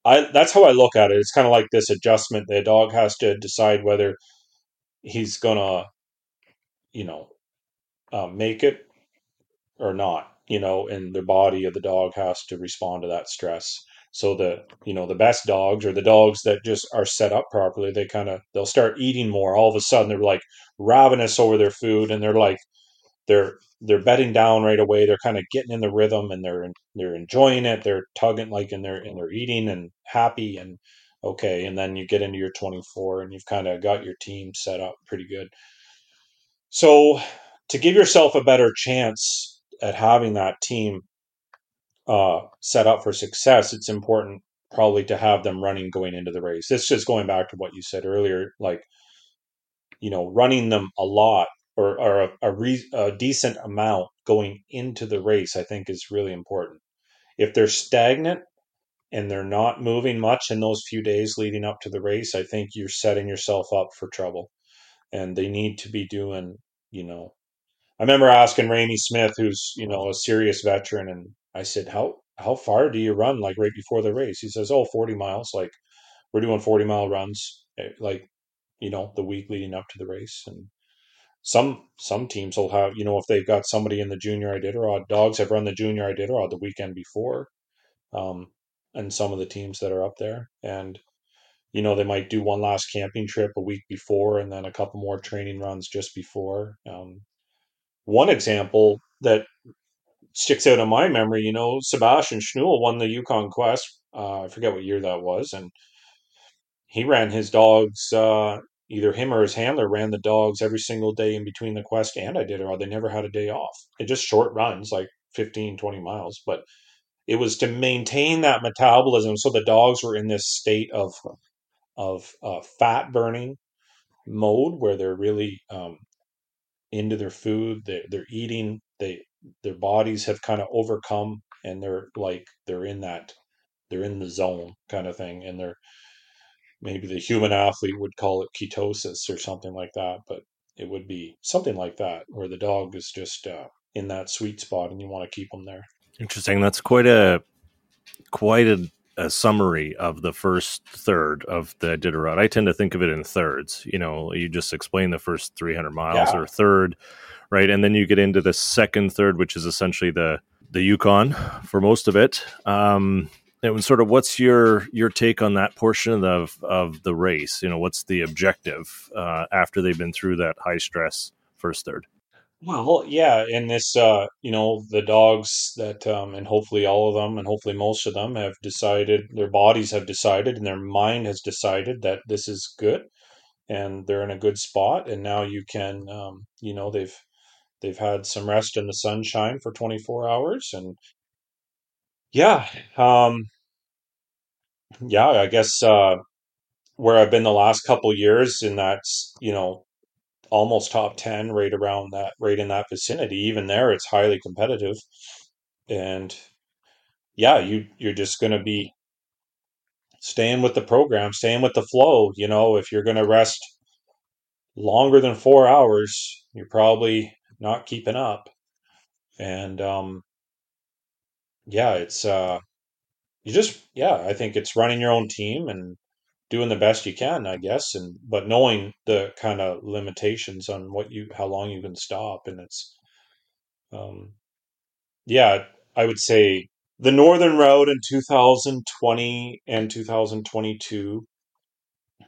that's how I look at it. It's kind of like this adjustment. The dog has to decide whether he's gonna, make it or not, and the body of the dog has to respond to that stress. So the best dogs, or the dogs that just are set up properly, they'll start eating more. All of a sudden they're like ravenous over their food, and they're like, they're bedding down right away. They're kind of getting in the rhythm, and they're enjoying it. They're tugging, like, and they're eating and happy and okay. And then you get into your 24 and you've kind of got your team set up pretty good. So to give yourself a better chance at having that team set up for success, it's important probably to have them running going into the race. It's just going back to what you said earlier, like, running them a lot, or a decent amount going into the race, I think, is really important. If they're stagnant and they're not moving much in those few days leading up to the race, I think you're setting yourself up for trouble. And they need to be doing, I remember asking Ramey Smith, who's, a serious veteran, and I said, how far do you run, like, right before the race? He says, 40 miles. Like, we're doing 40-mile runs, like, the week leading up to the race. And some teams will have, if they've got somebody in the junior Iditarod, dogs have run the junior Iditarod the weekend before, and some of the teams that are up there. And, they might do one last camping trip a week before, and then a couple more training runs just before. One example that sticks out in my memory, Sebastian Schnuelle won the Yukon Quest. I forget what year that was. And he ran his dogs, either him or his handler ran the dogs every single day in between the quest and Iditarod. They never had a day off. It just short runs, like 15, 20 miles. But it was to maintain that metabolism. So the dogs were in this state of fat burning mode, where they're really into their food. They're eating. Their bodies have kind of overcome, and they're in the zone kind of thing. And maybe the human athlete would call it ketosis or something like that, but it would be something like that, where the dog is just in that sweet spot, and you want to keep them there. Interesting. That's quite a summary of the first third of the Iditarod. I tend to think of it in thirds. You just explain the first 300 miles or third, right? And then you get into the second third, which is essentially the Yukon for most of it. And sort of, what's your take on that portion of the race? What's the objective after they've been through that high stress first third? Well, yeah, and this, the dogs that, and hopefully all of them, and hopefully most of them, have decided, their bodies have decided, and their mind has decided that this is good, and they're in a good spot. And now you can, they've had some rest in the sunshine for 24 hours, and I guess where I've been the last couple years, and that's, almost top 10, right in that vicinity. Even there, it's highly competitive. And yeah, you're just going to be staying with the program, staying with the flow. If you're going to rest longer than 4 hours, you're probably not keeping up. And it's I think it's running your own team and doing the best you can, I guess, but knowing the kind of limitations on how long you can stop. And it's, I would say the Northern Route in 2020 and 2022.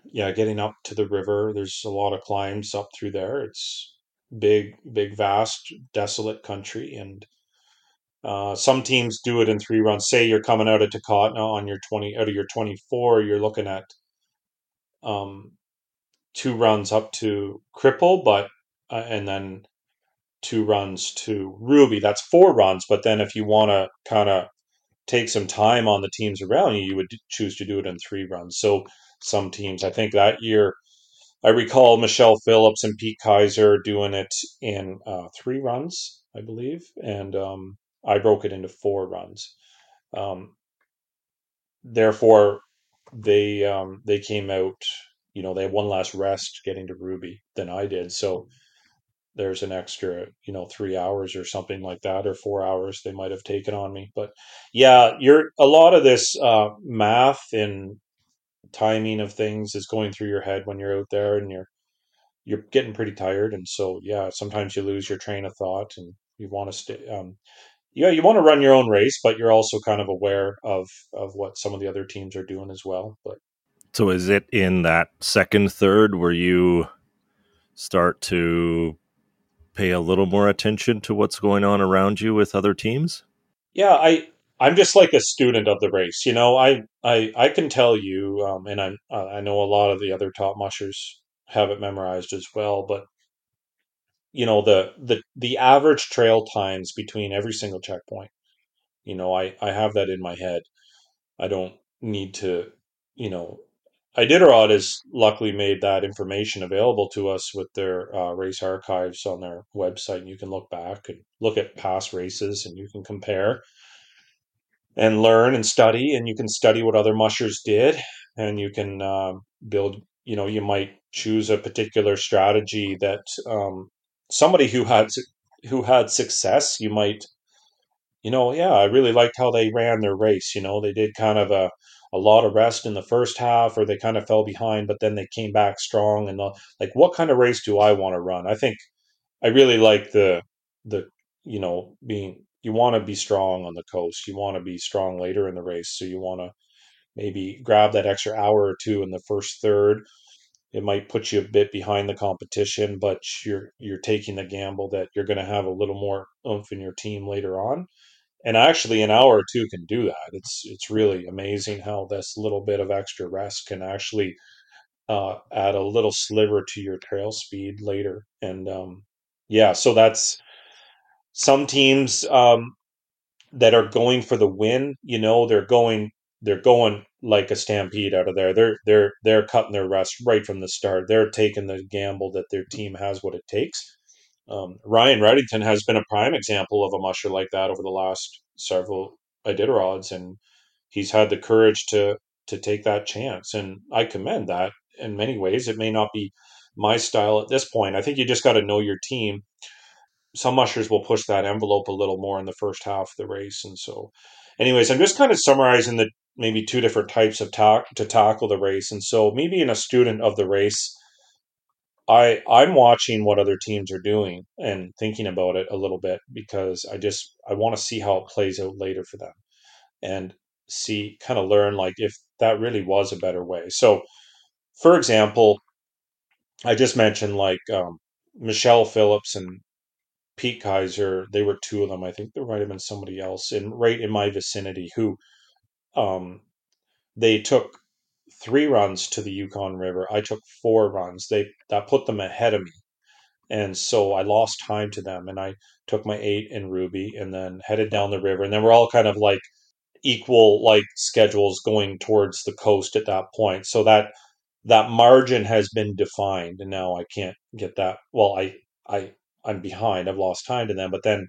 Yeah, getting up to the river, there's a lot of climbs up through there. It's big, vast, desolate country, and some teams do it in 3 runs. Say you're coming out of Takotna on your 20, out of your 24, you're looking at 2 runs up to Cripple, but and then 2 runs to Ruby. That's 4 runs. But then if you want to kind of take some time on the teams around you, you would choose to do it in 3 runs. So some teams, I think that year, I recall Michelle Phillips and Pete Kaiser doing it in 3 runs, I believe, and I broke it into 4 runs. Therefore, they came out, they had one last rest getting to Ruby than I did. So there's an extra, 3 hours or something like that, or 4 hours they might have taken on me. But yeah, a lot of this math and timing of things is going through your head when you're out there, and you're getting pretty tired. And so, yeah, sometimes you lose your train of thought, and you want to stay. You want to run your own race, but you're also kind of aware of what some of the other teams are doing as well. But so is it in that second, third where you start to pay a little more attention to what's going on around you with other teams? Yeah, I'm just like a student of the race. I can tell you, and I know a lot of the other top mushers have it memorized as well, but the average trail times between every single checkpoint, I have that in my head. I don't need to, Iditarod has luckily made that information available to us with their race archives on their website. And you can look back and look at past races, and you can compare and learn and study, and you can study what other mushers did, and you can build, you might choose a particular strategy that, somebody who had success, you might, I really liked how they ran their race. They did kind of a lot of rest in the first half, or they kind of fell behind, but then they came back strong. And like, what kind of race do I want to run? I think I really like you want to be strong on the coast. You want to be strong later in the race. So you want to maybe grab that extra hour or two in the first third. It might put you a bit behind the competition, but you're taking the gamble that you're going to have a little more oomph in your team later on. And actually, an hour or two can do that. It's really amazing how this little bit of extra rest can actually add a little sliver to your trail speed later. And so that's some teams that are going for the win. They're going like a stampede out of there. They're cutting their rest right from the start. They're taking the gamble that their team has what it takes. Ryan Redington has been a prime example of a musher like that over the last several Iditarods, and he's had the courage to take that chance. And I commend that in many ways. It may not be my style at this point. I think you just got to know your team. Some mushers will push that envelope a little more in the first half of the race. And so anyways, I'm just kind of summarizing the maybe two different types of to tackle the race. And so me being a student of the race, I'm watching what other teams are doing and thinking about it a little bit, because I want to see how it plays out later for them and see, kind of learn, like, if that really was a better way. So for example, I just mentioned Michelle Phillips and Pete Kaiser. They were two of them. I think there might have been somebody else right in my vicinity who, they took 3 runs to the Yukon River. I took 4 runs. That put them ahead of me. And so I lost time to them, and I took my 8 in Ruby and then headed down the river. And then we're all kind of like equal, like, schedules going towards the coast at that point. So that margin has been defined, and now I can't get that. Well, I'm behind. I've lost time to them. But then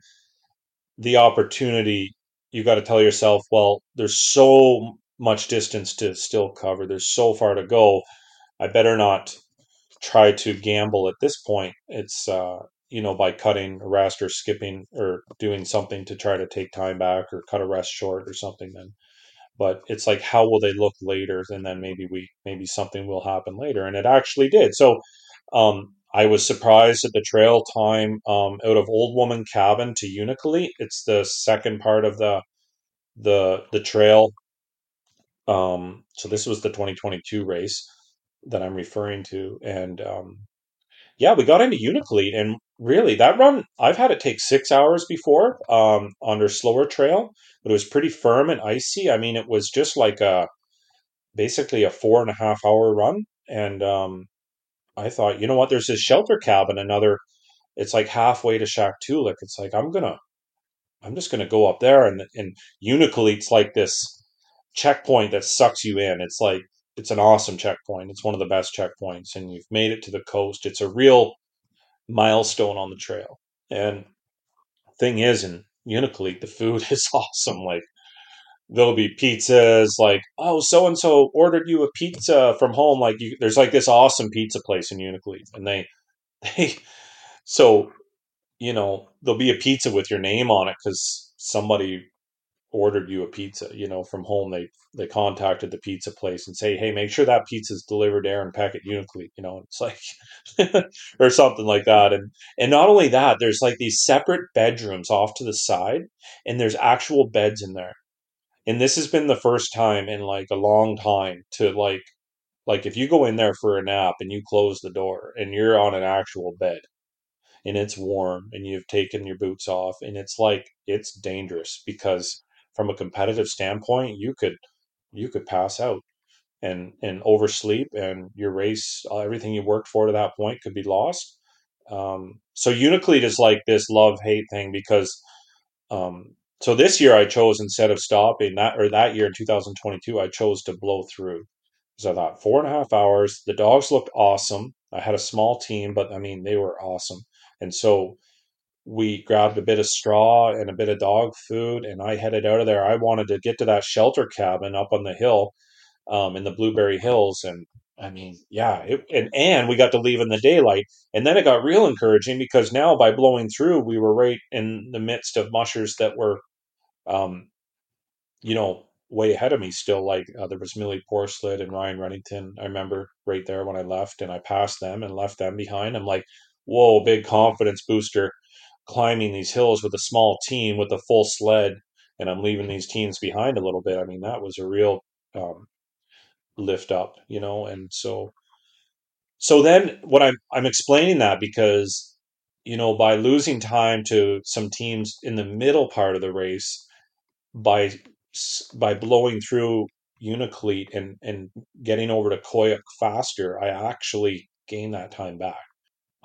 the opportunity, you got to tell yourself, well, there's so much distance to still cover. There's so far to go. I better not try to gamble at this point. It's, by cutting a rest or skipping or doing something to try to take time back or cut a rest short or something then. But it's like, how will they look later? And then maybe something will happen later. And it actually did. So, I was surprised at the trail time out of Old Woman Cabin to Unically. It's the second part of the trail. So this was the 2022 race that I'm referring to. And we got into Unically, and really that run, I've had it take 6 hours before under slower trail, but it was pretty firm and icy. I mean, it was just like basically a 4.5 hour run. And I thought, you know what, there's this shelter cabin, it's like halfway to Shaktulik. It's like, I'm just going to go up there. And Unically, it's like this checkpoint that sucks you in. It's like, it's an awesome checkpoint. It's one of the best checkpoints, and you've made it to the coast. It's a real milestone on the trail. And thing is, in Unically, the food is awesome. Like, there'll be pizzas, like, oh, so-and-so ordered you a pizza from home. Like, there's like this awesome pizza place in Unically. And so you know, there'll be a pizza with your name on it because somebody ordered you a pizza, you know, from home. They contacted the pizza place and say, hey, make sure that pizza's delivered to Aaron Peck at Unicleat, you know, it's like, or something like that. And not only that, there's like these separate bedrooms off to the side, and there's actual beds in there. And this has been the first time in like a long time to like if you go in there for a nap and you close the door and you're on an actual bed and it's warm and you've taken your boots off, and it's like, it's dangerous because from a competitive standpoint, you could pass out and oversleep, and your race, everything you worked for to that point could be lost. So Unicleat is like this love-hate thing because, so this year I chose, instead of stopping that year in 2022, I chose to blow through. So I thought 4.5 hours, the dogs looked awesome. I had a small team, but I mean, they were awesome. And so we grabbed a bit of straw and a bit of dog food, and I headed out of there. I wanted to get to that shelter cabin up on the hill, in the Blueberry Hills. And I mean, yeah, and we got to leave in the daylight. And then it got real encouraging because now by blowing through, we were right in the midst of mushers that were, you know, way ahead of me still. Like there was Millie Porslid and Ryan Redington, I remember, right there when I left, and I passed them and left them behind. I'm like, whoa, big confidence booster, climbing these hills with a small team with a full sled, and I'm leaving these teams behind a little bit. I mean, that was a real lift up, you know. And so then what I'm explaining that because, you know, by losing time to some teams in the middle part of the race, by blowing through Unicleat and getting over to Koyuk faster, I actually gained that time back.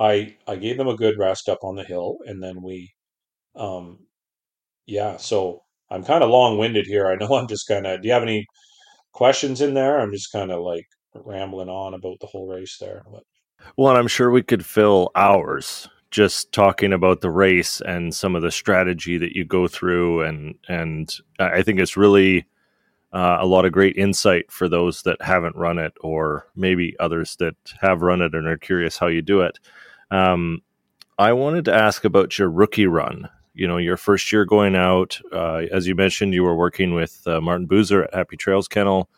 I gave them a good rest up on the hill, and then we, so I'm kind of long-winded here. I know I'm just kind of, do you have any questions in there? I'm just kind of like rambling on about the whole race there. But. Well, and I'm sure we could fill hours just talking about the race and some of the strategy that you go through. And I think it's really a lot of great insight for those that haven't run it, or maybe others that have run it and are curious how you do it. I wanted to ask about your rookie run, you know, your first year going out. As you mentioned, you were working with Martin Buser at Happy Trails Kennel.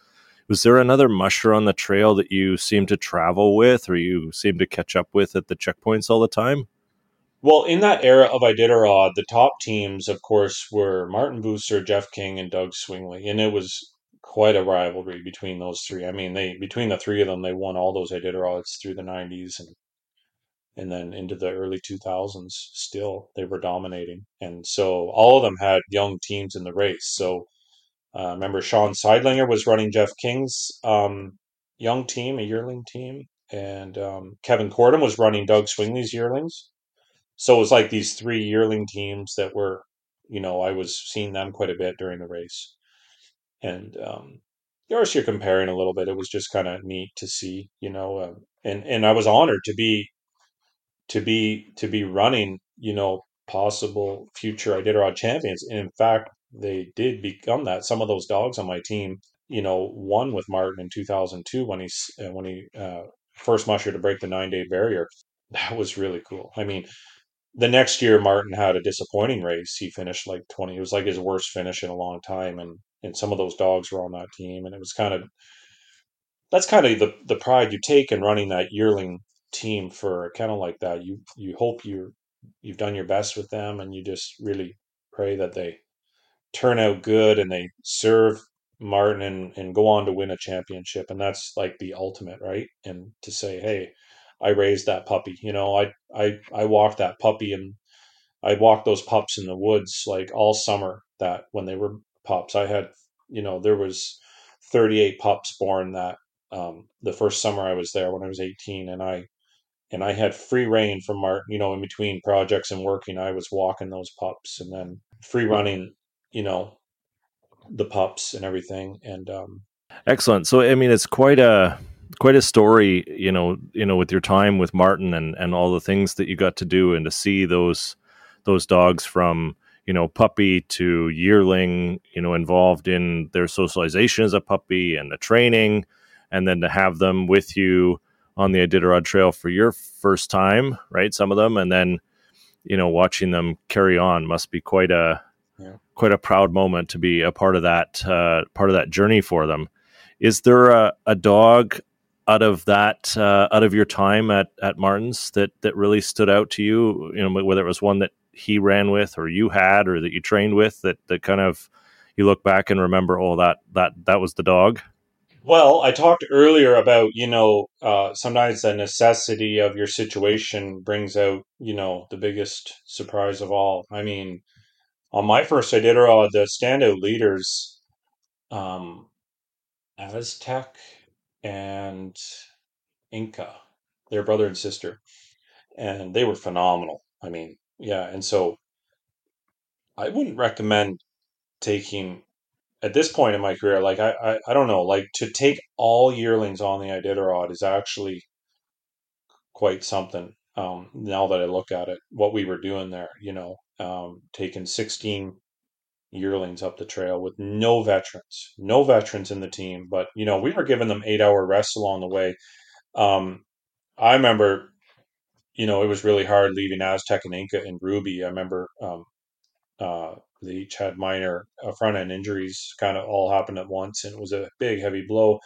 Was there another musher on the trail that you seemed to travel with, or you seemed to catch up with at the checkpoints all the time? Well, in that era of Iditarod, the top teams, of course, were Martin Buser, Jeff King, and Doug Swingley. And it was quite a rivalry between those three. I mean, between the three of them, they won all those Iditarods through the 90s and then into the early 2000s. Still, they were dominating. And so all of them had young teams in the race. So I remember Sean Seidlinger was running Jeff King's young team, a yearling team. And Kevin Cordham was running Doug Swingley's yearlings. So it was like these three yearling teams that were, you know, I was seeing them quite a bit during the race. And of course, you're comparing a little bit. It was just kind of neat to see, you know, and I was honored to be running, you know, possible future Iditarod champions. And in fact, they did become that. Some of those dogs on my team, you know, won with Martin in 2002 when he first musher to break the 9-day barrier. That was really cool. I mean, the next year, Martin had a disappointing race. He finished like 20. It was like his worst finish in a long time. And some of those dogs were on that team. And it was kind of, that's kind of the pride you take in running that yearling team for a kennel like that. You hope you've done your best with them, and you just really pray that they turn out good and they serve Martin and go on to win a championship. And that's like the ultimate, right? And to say, hey, I raised that puppy, you know, I walked that puppy, and I walked those pups in the woods like all summer that when they were pups. I had, you know, there was 38 pups born that the first summer I was there when I was 18, and I had free reign from Martin, you know, in between projects and working. I was walking those pups and then free running, you know, the pups and everything. And excellent. So I mean, it's quite a story, you know, with your time with Martin and all the things that you got to do, and to see those dogs from, you know, puppy to yearling, you know, involved in their socialization as a puppy and the training, and then to have them with you on the Iditarod Trail for your first time, right? Some of them. And then you know, watching them carry on must be quite a proud moment to be a part of that journey for them. Is there a dog out of your time at Martin's that really stood out to you? You know, whether it was one that he ran with, or you had, or that you trained with, that kind of you look back and remember, oh, that was the dog. Well, I talked earlier about, you know, sometimes the necessity of your situation brings out, you know, the biggest surprise of all. I mean, on my first Iditarod, the standout leaders, Aztec and Inca, their brother and sister, and they were phenomenal. I mean, yeah. And so I wouldn't recommend taking, at this point in my career, like, I don't know, like, to take all yearlings on the Iditarod is actually quite something. Now that I look at it, what we were doing there, you know, taking 16 yearlings up the trail with no veterans in the team, but, you know, we were giving them 8-hour rests along the way. I remember, you know, it was really hard leaving Aztec and Inca and Ruby. I remember, they each had minor front end injuries, kind of all happened at once, and it was a big, heavy blow.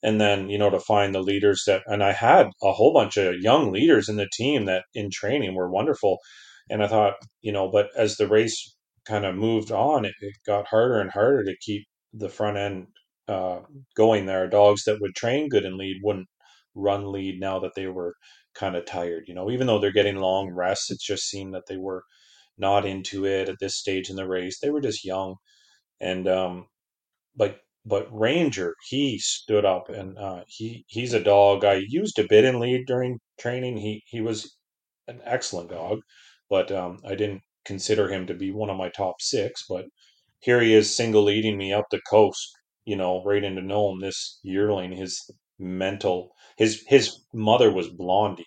And then, you know, to find the leaders and I had a whole bunch of young leaders in the team that in training were wonderful. And I thought, you know, but as the race kind of moved on, it got harder and harder to keep the front end going. There are dogs that would train good and lead wouldn't run lead now that they were kind of tired, you know, even though they're getting long rests. It just seemed that they were not into it at this stage in the race. They were just young. And but Ranger, he stood up, and he's a dog I used a bit in lead during training. He was an excellent dog, but I didn't consider him to be one of my top six. But here he is, single leading me up the coast, you know, right into Nome. This yearling, his mother was Blondie,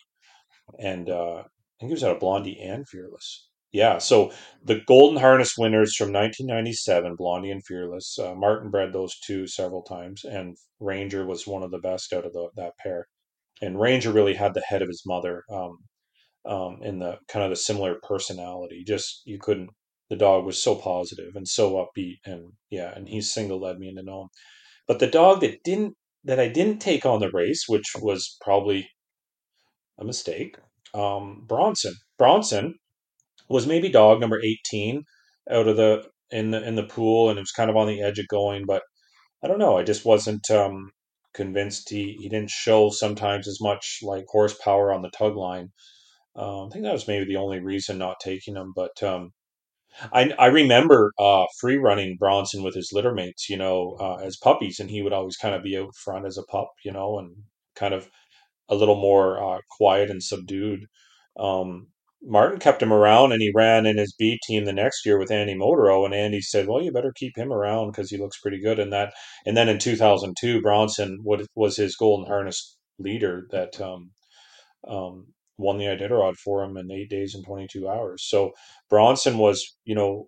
and I think he was out of Blondie and Fearless. Yeah, so the Golden Harness winners from 1997, Blondie and Fearless, Martin bred those two several times, and Ranger was one of the best out of that pair. And Ranger really had the head of his mother, in the kind of the similar personality. Just, you couldn't, the dog was so positive and so upbeat, and yeah, and he single led me into Nome. But the dog that I didn't take on the race, which was probably a mistake, Bronson. Was maybe dog number 18 out of in the pool, and it was kind of on the edge of going, but I don't know. I just wasn't convinced. He didn't show sometimes as much like horsepower on the tug line. I think that was maybe the only reason not taking him. But I remember free running Bronson with his litter mates, you know, as puppies, and he would always kind of be out front as a pup, you know, and kind of a little more quiet and subdued. Martin kept him around, and he ran in his B team the next year with Andy Moderow, and Andy said, well, you better keep him around because he looks pretty good in that. And then in 2002, Bronson was his Golden Harness leader that won the Iditarod for him in 8 days and 22 hours. So Bronson was, you know,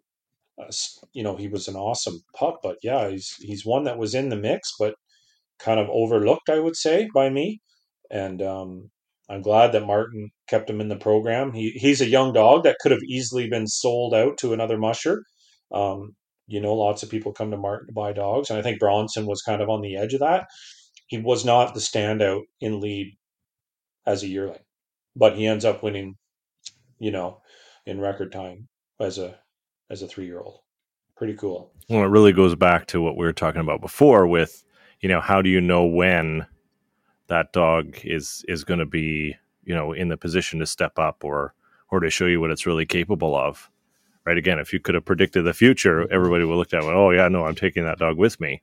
he was an awesome pup, but yeah, he's one that was in the mix, but kind of overlooked, I would say, by me. And, I'm glad that Martin kept him in the program. He's a young dog that could have easily been sold out to another musher. You know, lots of people come to Martin to buy dogs, and I think Bronson was kind of on the edge of that. He was not the standout in lead as a yearling, but he ends up winning, you know, in record time as a 3-year-old. Pretty cool. Well, it really goes back to what we were talking about before with, you know, how do you know when that dog is going to be, you know, in the position to step up or to show you what it's really capable of, right? Again, if you could have predicted the future, everybody would look at it, oh yeah, no, I'm taking that dog with me,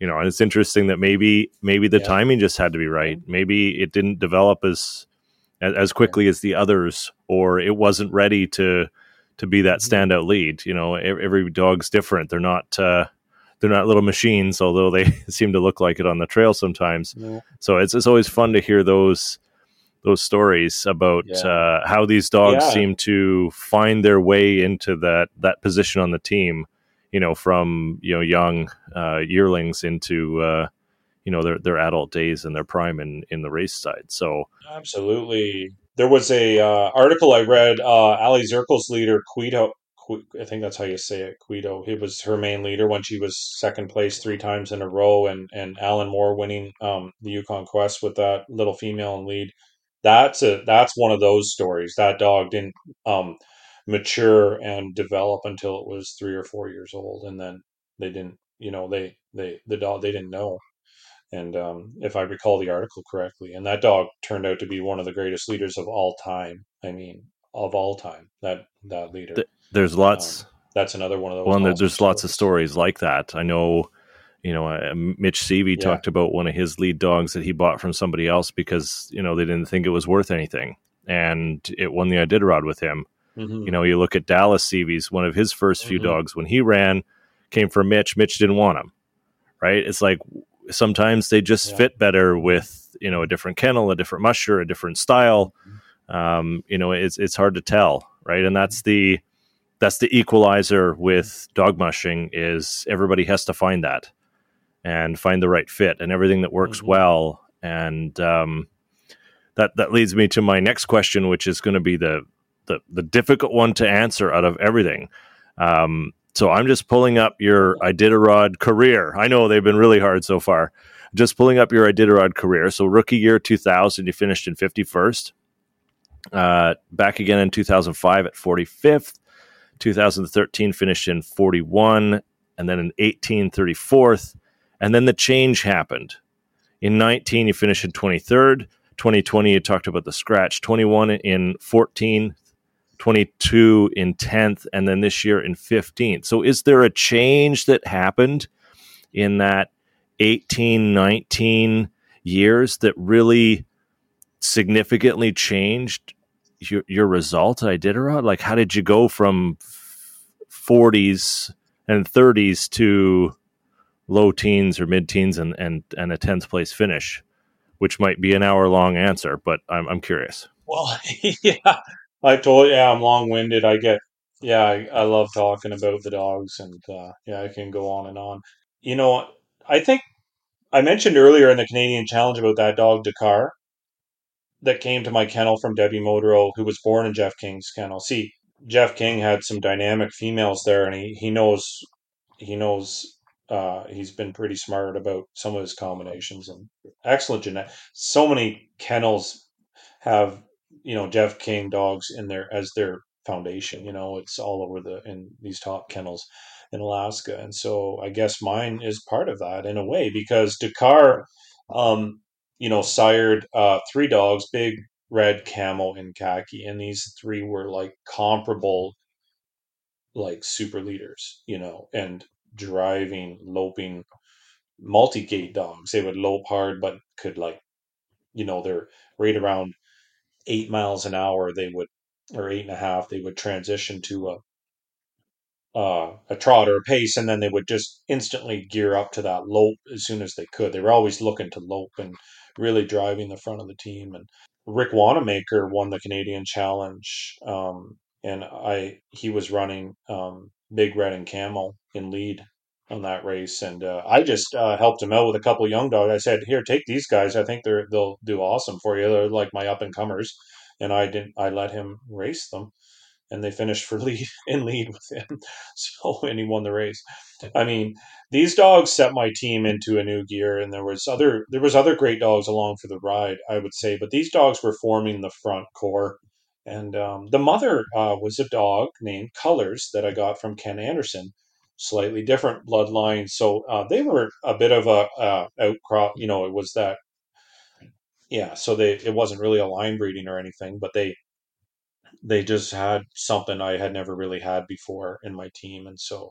you know. And it's interesting that maybe the timing just had to be right. Maybe it didn't develop as quickly as the others, or it wasn't ready to be that standout lead. You know, every dog's different. They're not little machines, although they seem to look like it on the trail sometimes. Yeah. So it's always fun to hear those stories about how these dogs seem to find their way into that position on the team, you know, from, you know, young yearlings into, you know, their adult days and their prime in the race side. So absolutely. There was a article I read, Ali Zirkel's leader, Quido, I think that's how you say it, Quido. It was her main leader when she was second place 3 times in a row, and Alan Moore winning the Yukon Quest with that little female in lead. That's one of those stories. That dog didn't mature and develop until it was 3 or 4 years old, and then they didn't, they didn't know. And if I recall the article correctly, and that dog turned out to be one of the greatest leaders of all time. I mean, of all time, that leader. There's lots. That's another one of those. There's lots of stories like that. I know, Mitch Seavey talked about one of his lead dogs that he bought from somebody else because, they didn't think it was worth anything. And it won the Iditarod with him. Mm-hmm. You look at Dallas Seavey's, one of his first few dogs when he ran, came from Mitch. Mitch didn't want him, right? It's like, sometimes they just fit better with, a different kennel, a different musher, a different style. It's hard to tell. Right. And that's the equalizer with dog mushing is everybody has to find that and find the right fit and everything that works well. And that leads me to my next question, which is going to be the difficult one to answer out of everything. So I'm just pulling up your Iditarod career. I know they've been really hard so far. Just pulling up your Iditarod career. So rookie year 2000, you finished in 51st. Back again in 2005 at 45th. 2013 finished in 41, and then in 18, 34th. And then the change happened. In 19, you finished in 23rd. 2020, you talked about the scratch. 21 in 14th. 22 in 10th, and then this year in 15th. So is there a change that happened in that 18, 19 years that really significantly changed your result at Iditarod? Like, how did you go from 40s and 30s to low teens or mid-teens and a 10th place finish, which might be an hour-long answer, but I'm curious. Well, yeah. I told you, I'm long-winded. I love talking about the dogs, and I can go on and on. I think I mentioned earlier in the Canadian Challenge about that dog, Dakar, that came to my kennel from Debbie Moderow, who was born in Jeff King's kennel. See, Jeff King had some dynamic females there, and he knows. He's been pretty smart about some of his combinations and excellent genetics. So many kennels have Jeff King dogs in there as their foundation. It's all over in these top kennels in Alaska. And so I guess mine is part of that in a way, because Dakar, sired 3 dogs, Big Red, Camo, and Khaki. And these 3 were like comparable, like super leaders, and driving, loping, multi-gait dogs. They would lope hard, but could they're right around 8 miles an hour, they would, or 8.5, they would transition to a trot or a pace, and then they would just instantly gear up to that lope as soon as they could. They were always looking to lope and really driving the front of the team. And Rick Wanamaker won the Canadian Challenge, and he was running Big Red and Camel in lead on that race, and I just helped him out with a couple of young dogs. I said, "Here, take these guys. I think they'll do awesome for you. They're like my up and comers." And I let him race them, and they finished in lead with him. And he won the race. I mean, these dogs set my team into a new gear, and there was other great dogs along for the ride, I would say, but these dogs were forming the front core. And the mother was a dog named Colors that I got from Ken Anderson. Slightly different bloodline, so they were a bit of a outcrop. It was that, so it wasn't really a line breeding or anything, but they just had something I had never really had before in my team. And so,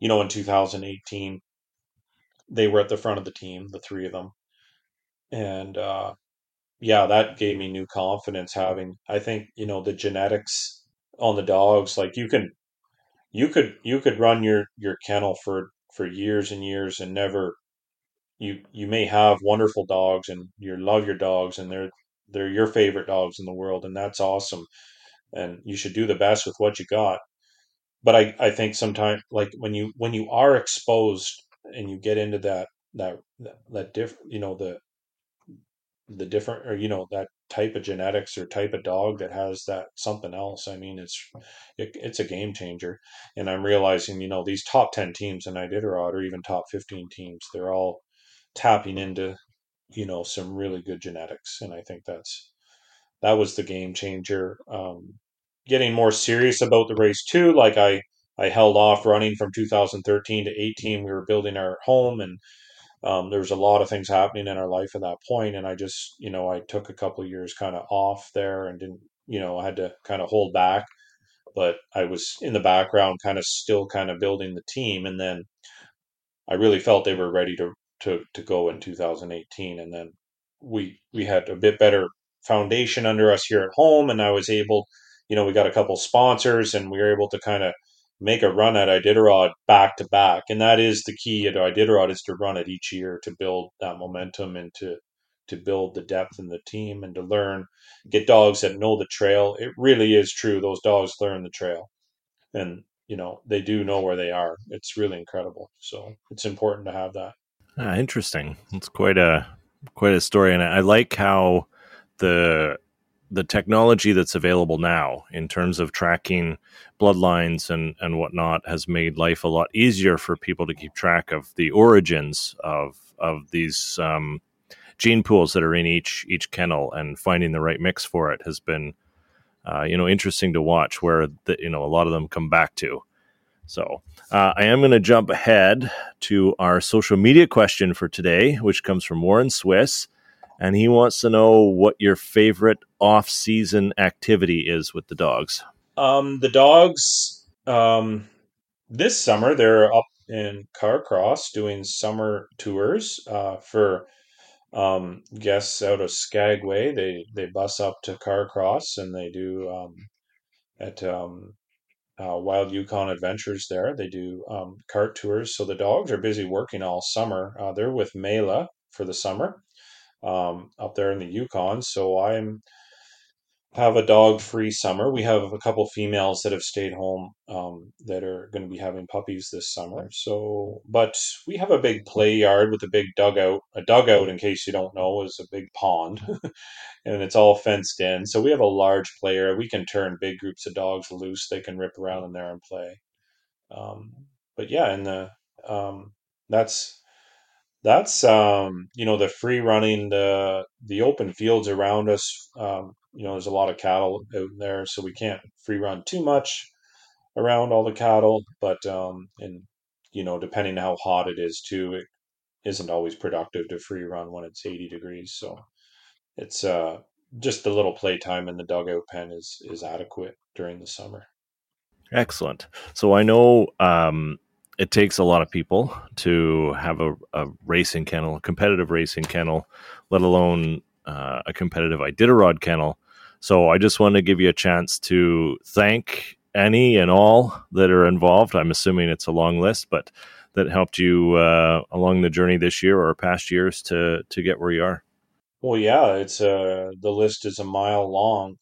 in 2018, they were at the front of the team, the 3 of them, and that gave me new confidence. I think the genetics on the dogs, like you could run your kennel for years and years and never, you may have wonderful dogs and you love your dogs and they're your favorite dogs in the world, and that's awesome, and you should do the best with what you got. But I think sometimes, like when you are exposed and you get into that different, that type of genetics or type of dog that has that something else. I mean, it's a game changer. And I'm realizing, you know, these top 10 teams in Iditarod, or even top 15 teams, they're all tapping into, you know, some really good genetics. And I think that was the game changer. Getting more serious about the race too. Like I held off running from 2013 to 18. We were building our home, and there was a lot of things happening in our life at that point. And I just, you know, I took a couple of years kind of off there and didn't, you know, I had to kind of hold back, but I was in the background kind of still kind of building the team. And then I really felt they were ready to go in 2018. And then we had a bit better foundation under us here at home. And I was able, you know, we got a couple sponsors and we were able to kind of make a run at Iditarod back to back. And that is the key to Iditarod, is to run it each year to build that momentum and to build the depth in the team and to learn, get dogs that know the trail. It really is true. Those dogs learn the trail and, you know, they do know where they are. It's really incredible. So it's important to have that. Ah, interesting. It's quite a story. And I like how the technology that's available now in terms of tracking bloodlines and whatnot has made life a lot easier for people to keep track of the origins of these gene pools that are in each kennel, and finding the right mix for it has been, you know, interesting to watch where a lot of them come back to. So I am going to jump ahead to our social media question for today, which comes from Warren Swiss. And he wants to know what your favorite off-season activity is with the dogs. The dogs, this summer, they're up in Carcross doing summer tours for guests out of Skagway. They bus up to Carcross and they do at Wild Yukon Adventures there. They do cart tours. So the dogs are busy working all summer. They're with Mela for the summer. Up there in the Yukon. So I have a dog free summer. We have a couple females that have stayed home that are going to be having puppies this summer. So, but we have a big play yard with a big dugout. A dugout, in case you don't know, is a big pond and it's all fenced in. So we have a large play area. We can turn big groups of dogs loose. They can rip around in there and play. That's you know, the free running, the open fields around us, you know, there's a lot of cattle out there, so we can't free run too much around all the cattle, but, and you know, depending on how hot it is too, it isn't always productive to free run when it's 80 degrees. So it's, just the little playtime in the dugout pen is adequate during the summer. Excellent. So I know, it takes a lot of people to have a racing kennel, a competitive racing kennel, let alone a competitive Iditarod kennel. So I just want to give you a chance to thank any and all that are involved. I'm assuming it's a long list, but that helped you along the journey this year or past years to get where you are. Well, yeah, it's the list is a mile long.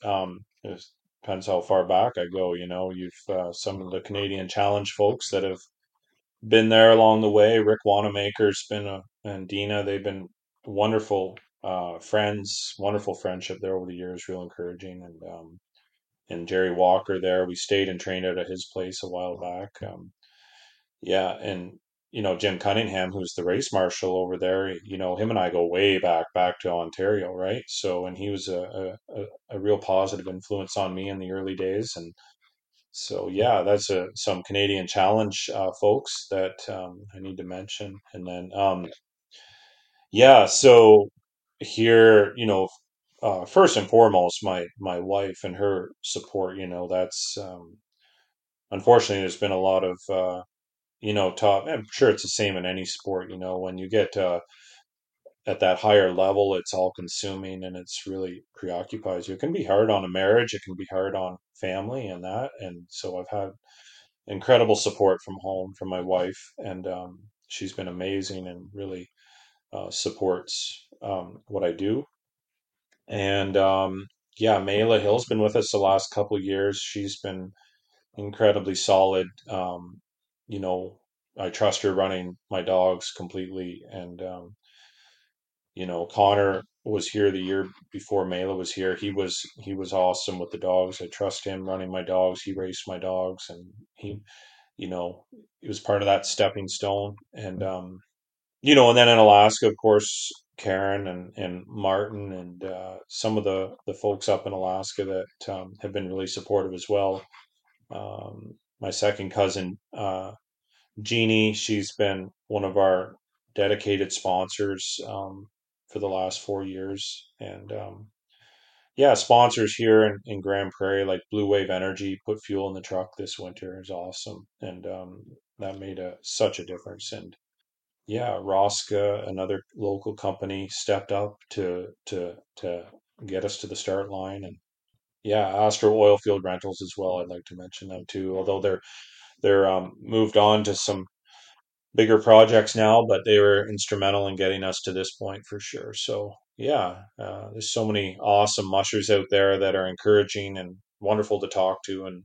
It depends how far back I go. You know, you've some of the Canadian Challenge folks that have been there along the way. Rick Wanamaker's been and Dina, they've been wonderful friends, wonderful friendship there over the years, real encouraging. And Jerry Walker there, we stayed and trained out at his place a while back. And you know, Jim Cunningham, who's the race marshal over there, you know, him and I go way back to Ontario, right? So, and he was a real positive influence on me in the early days. And so, yeah, that's some Canadian Challenge folks that I need to mention. And then, so here, you know, first and foremost, my wife and her support, you know, that's unfortunately there's been a lot of, you know, I'm sure it's the same in any sport, you know, when you get at that higher level, it's all consuming and it's really preoccupies you. It can be hard on a marriage. It can be hard on family and that. And so I've had incredible support from home, from my wife, and she's been amazing and really supports what I do. And Mela Hill's been with us the last couple of years. She's been incredibly solid. You know, I trust her running my dogs completely. And You know, Connor was here the year before Mela was here. He was awesome with the dogs. I trust him running my dogs. He raced my dogs, and he, you know, it was part of that stepping stone. And, you know, and then in Alaska, of course, Karen and Martin and some of the folks up in Alaska that have been really supportive as well. My second cousin, Jeannie, she's been one of our dedicated sponsors for the last 4 years. And sponsors here in Grand Prairie, like Blue Wave Energy, put fuel in the truck this winter. Is awesome. And that made such a difference. And yeah, Rosca, another local company, stepped up to get us to the start line. And yeah, Astro Oilfield Rentals as well. I'd like to mention them too, although they're moved on to some bigger projects now, but they were instrumental in getting us to this point for sure. So yeah, there's so many awesome mushers out there that are encouraging and wonderful to talk to and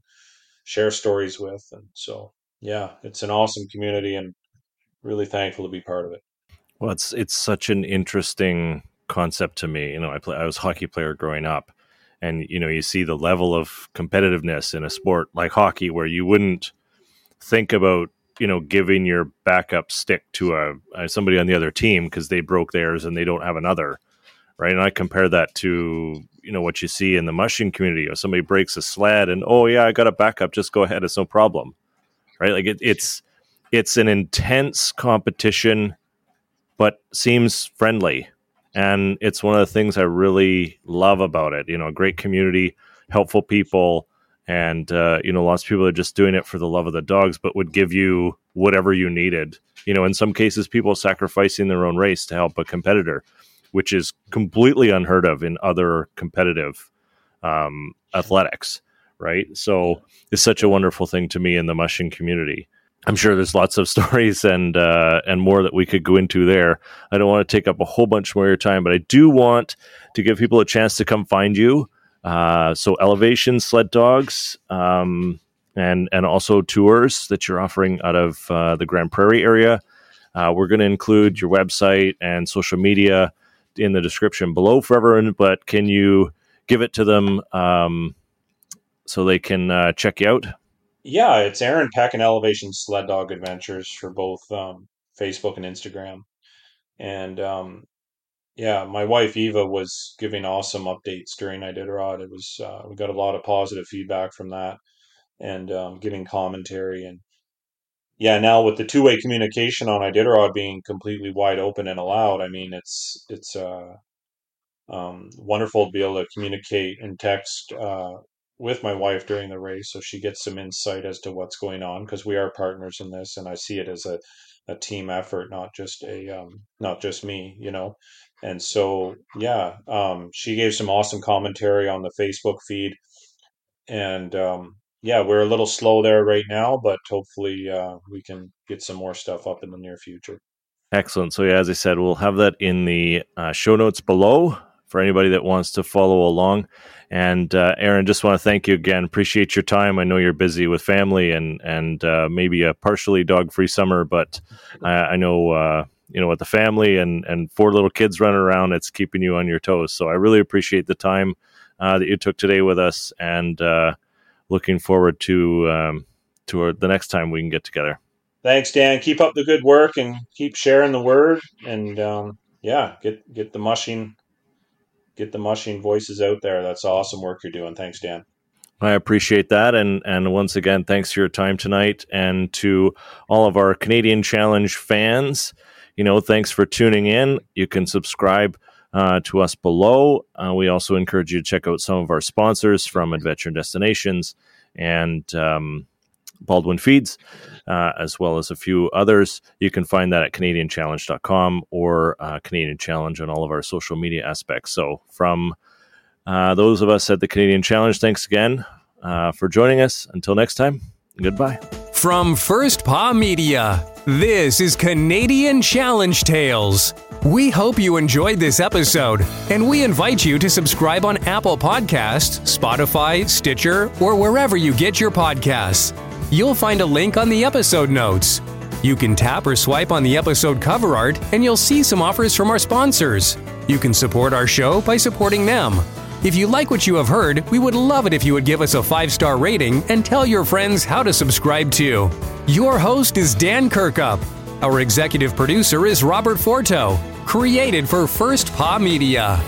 share stories with. And so, yeah, it's an awesome community and really thankful to be part of it. Well, it's such an interesting concept to me. You know, I was a hockey player growing up, and, you know, you see the level of competitiveness in a sport like hockey where you wouldn't think about, you know, giving your backup stick to somebody on the other team because they broke theirs and they don't have another, right? And I compare that to, you know, what you see in the mushing community. Or somebody breaks a sled and, oh yeah, I got a backup, just go ahead, it's no problem, right? Like it's an intense competition, but seems friendly, and it's one of the things I really love about it. You know, a great community, helpful people. And, you know, lots of people are just doing it for the love of the dogs, but would give you whatever you needed. You know, in some cases, people sacrificing their own race to help a competitor, which is completely unheard of in other competitive athletics, right? So it's such a wonderful thing to me in the mushing community. I'm sure there's lots of stories and more that we could go into there. I don't want to take up a whole bunch more of your time, but I do want to give people a chance to come find you. So Elevation Sled Dogs, and also tours that you're offering out of the Grand Prairie area. We're going to include your website and social media in the description below for everyone, but can you give it to them so they can check you out? Yeah, it's Aaron Peck and Elevation Sled Dog Adventures for both Facebook and Instagram. And yeah, my wife, Eva, was giving awesome updates during Iditarod. It was, we got a lot of positive feedback from that and giving commentary. And yeah, now with the two-way communication on Iditarod being completely wide open and allowed, I mean, it's wonderful to be able to communicate and text with my wife during the race. So she gets some insight as to what's going on, because we are partners in this, and I see it as a team effort, not just me, you know. And so, yeah, she gave some awesome commentary on the Facebook feed. And, yeah, we're a little slow there right now, but hopefully we can get some more stuff up in the near future. Excellent. So, yeah, as I said, we'll have that in the show notes below for anybody that wants to follow along. And, Aaron, just want to thank you again. Appreciate your time. I know you're busy with family and maybe a partially dog-free summer, but I know... you know, with the family and four little kids running around, it's keeping you on your toes. So I really appreciate the time that you took today with us, and looking forward to the next time we can get together. Thanks, Dan. Keep up the good work and keep sharing the word. And get the mushing voices out there. That's awesome work you're doing. Thanks, Dan. I appreciate that. And once again, thanks for your time tonight. And to all of our Canadian Challenge fans, you know, thanks for tuning in. You can subscribe to us below. We also encourage you to check out some of our sponsors from Adventure Destinations and Baldwin Feeds, as well as a few others. You can find that at CanadianChallenge.com or Canadian Challenge on all of our social media aspects. So from those of us at the Canadian Challenge, thanks again for joining us. Until next time, goodbye. From First Paw Media, this is Canadian Challenge Tales. We hope you enjoyed this episode, and we invite you to subscribe on Apple Podcasts, Spotify, Stitcher, or wherever you get your podcasts. You'll find a link on the episode notes. You can tap or swipe on the episode cover art and you'll see some offers from our sponsors. You can support our show by supporting them. If you like what you have heard, we would love it if you would give us a 5-star rating and tell your friends how to subscribe too. Your host is Dan Kirkup. Our executive producer is Robert Forto, created for First Paw Media.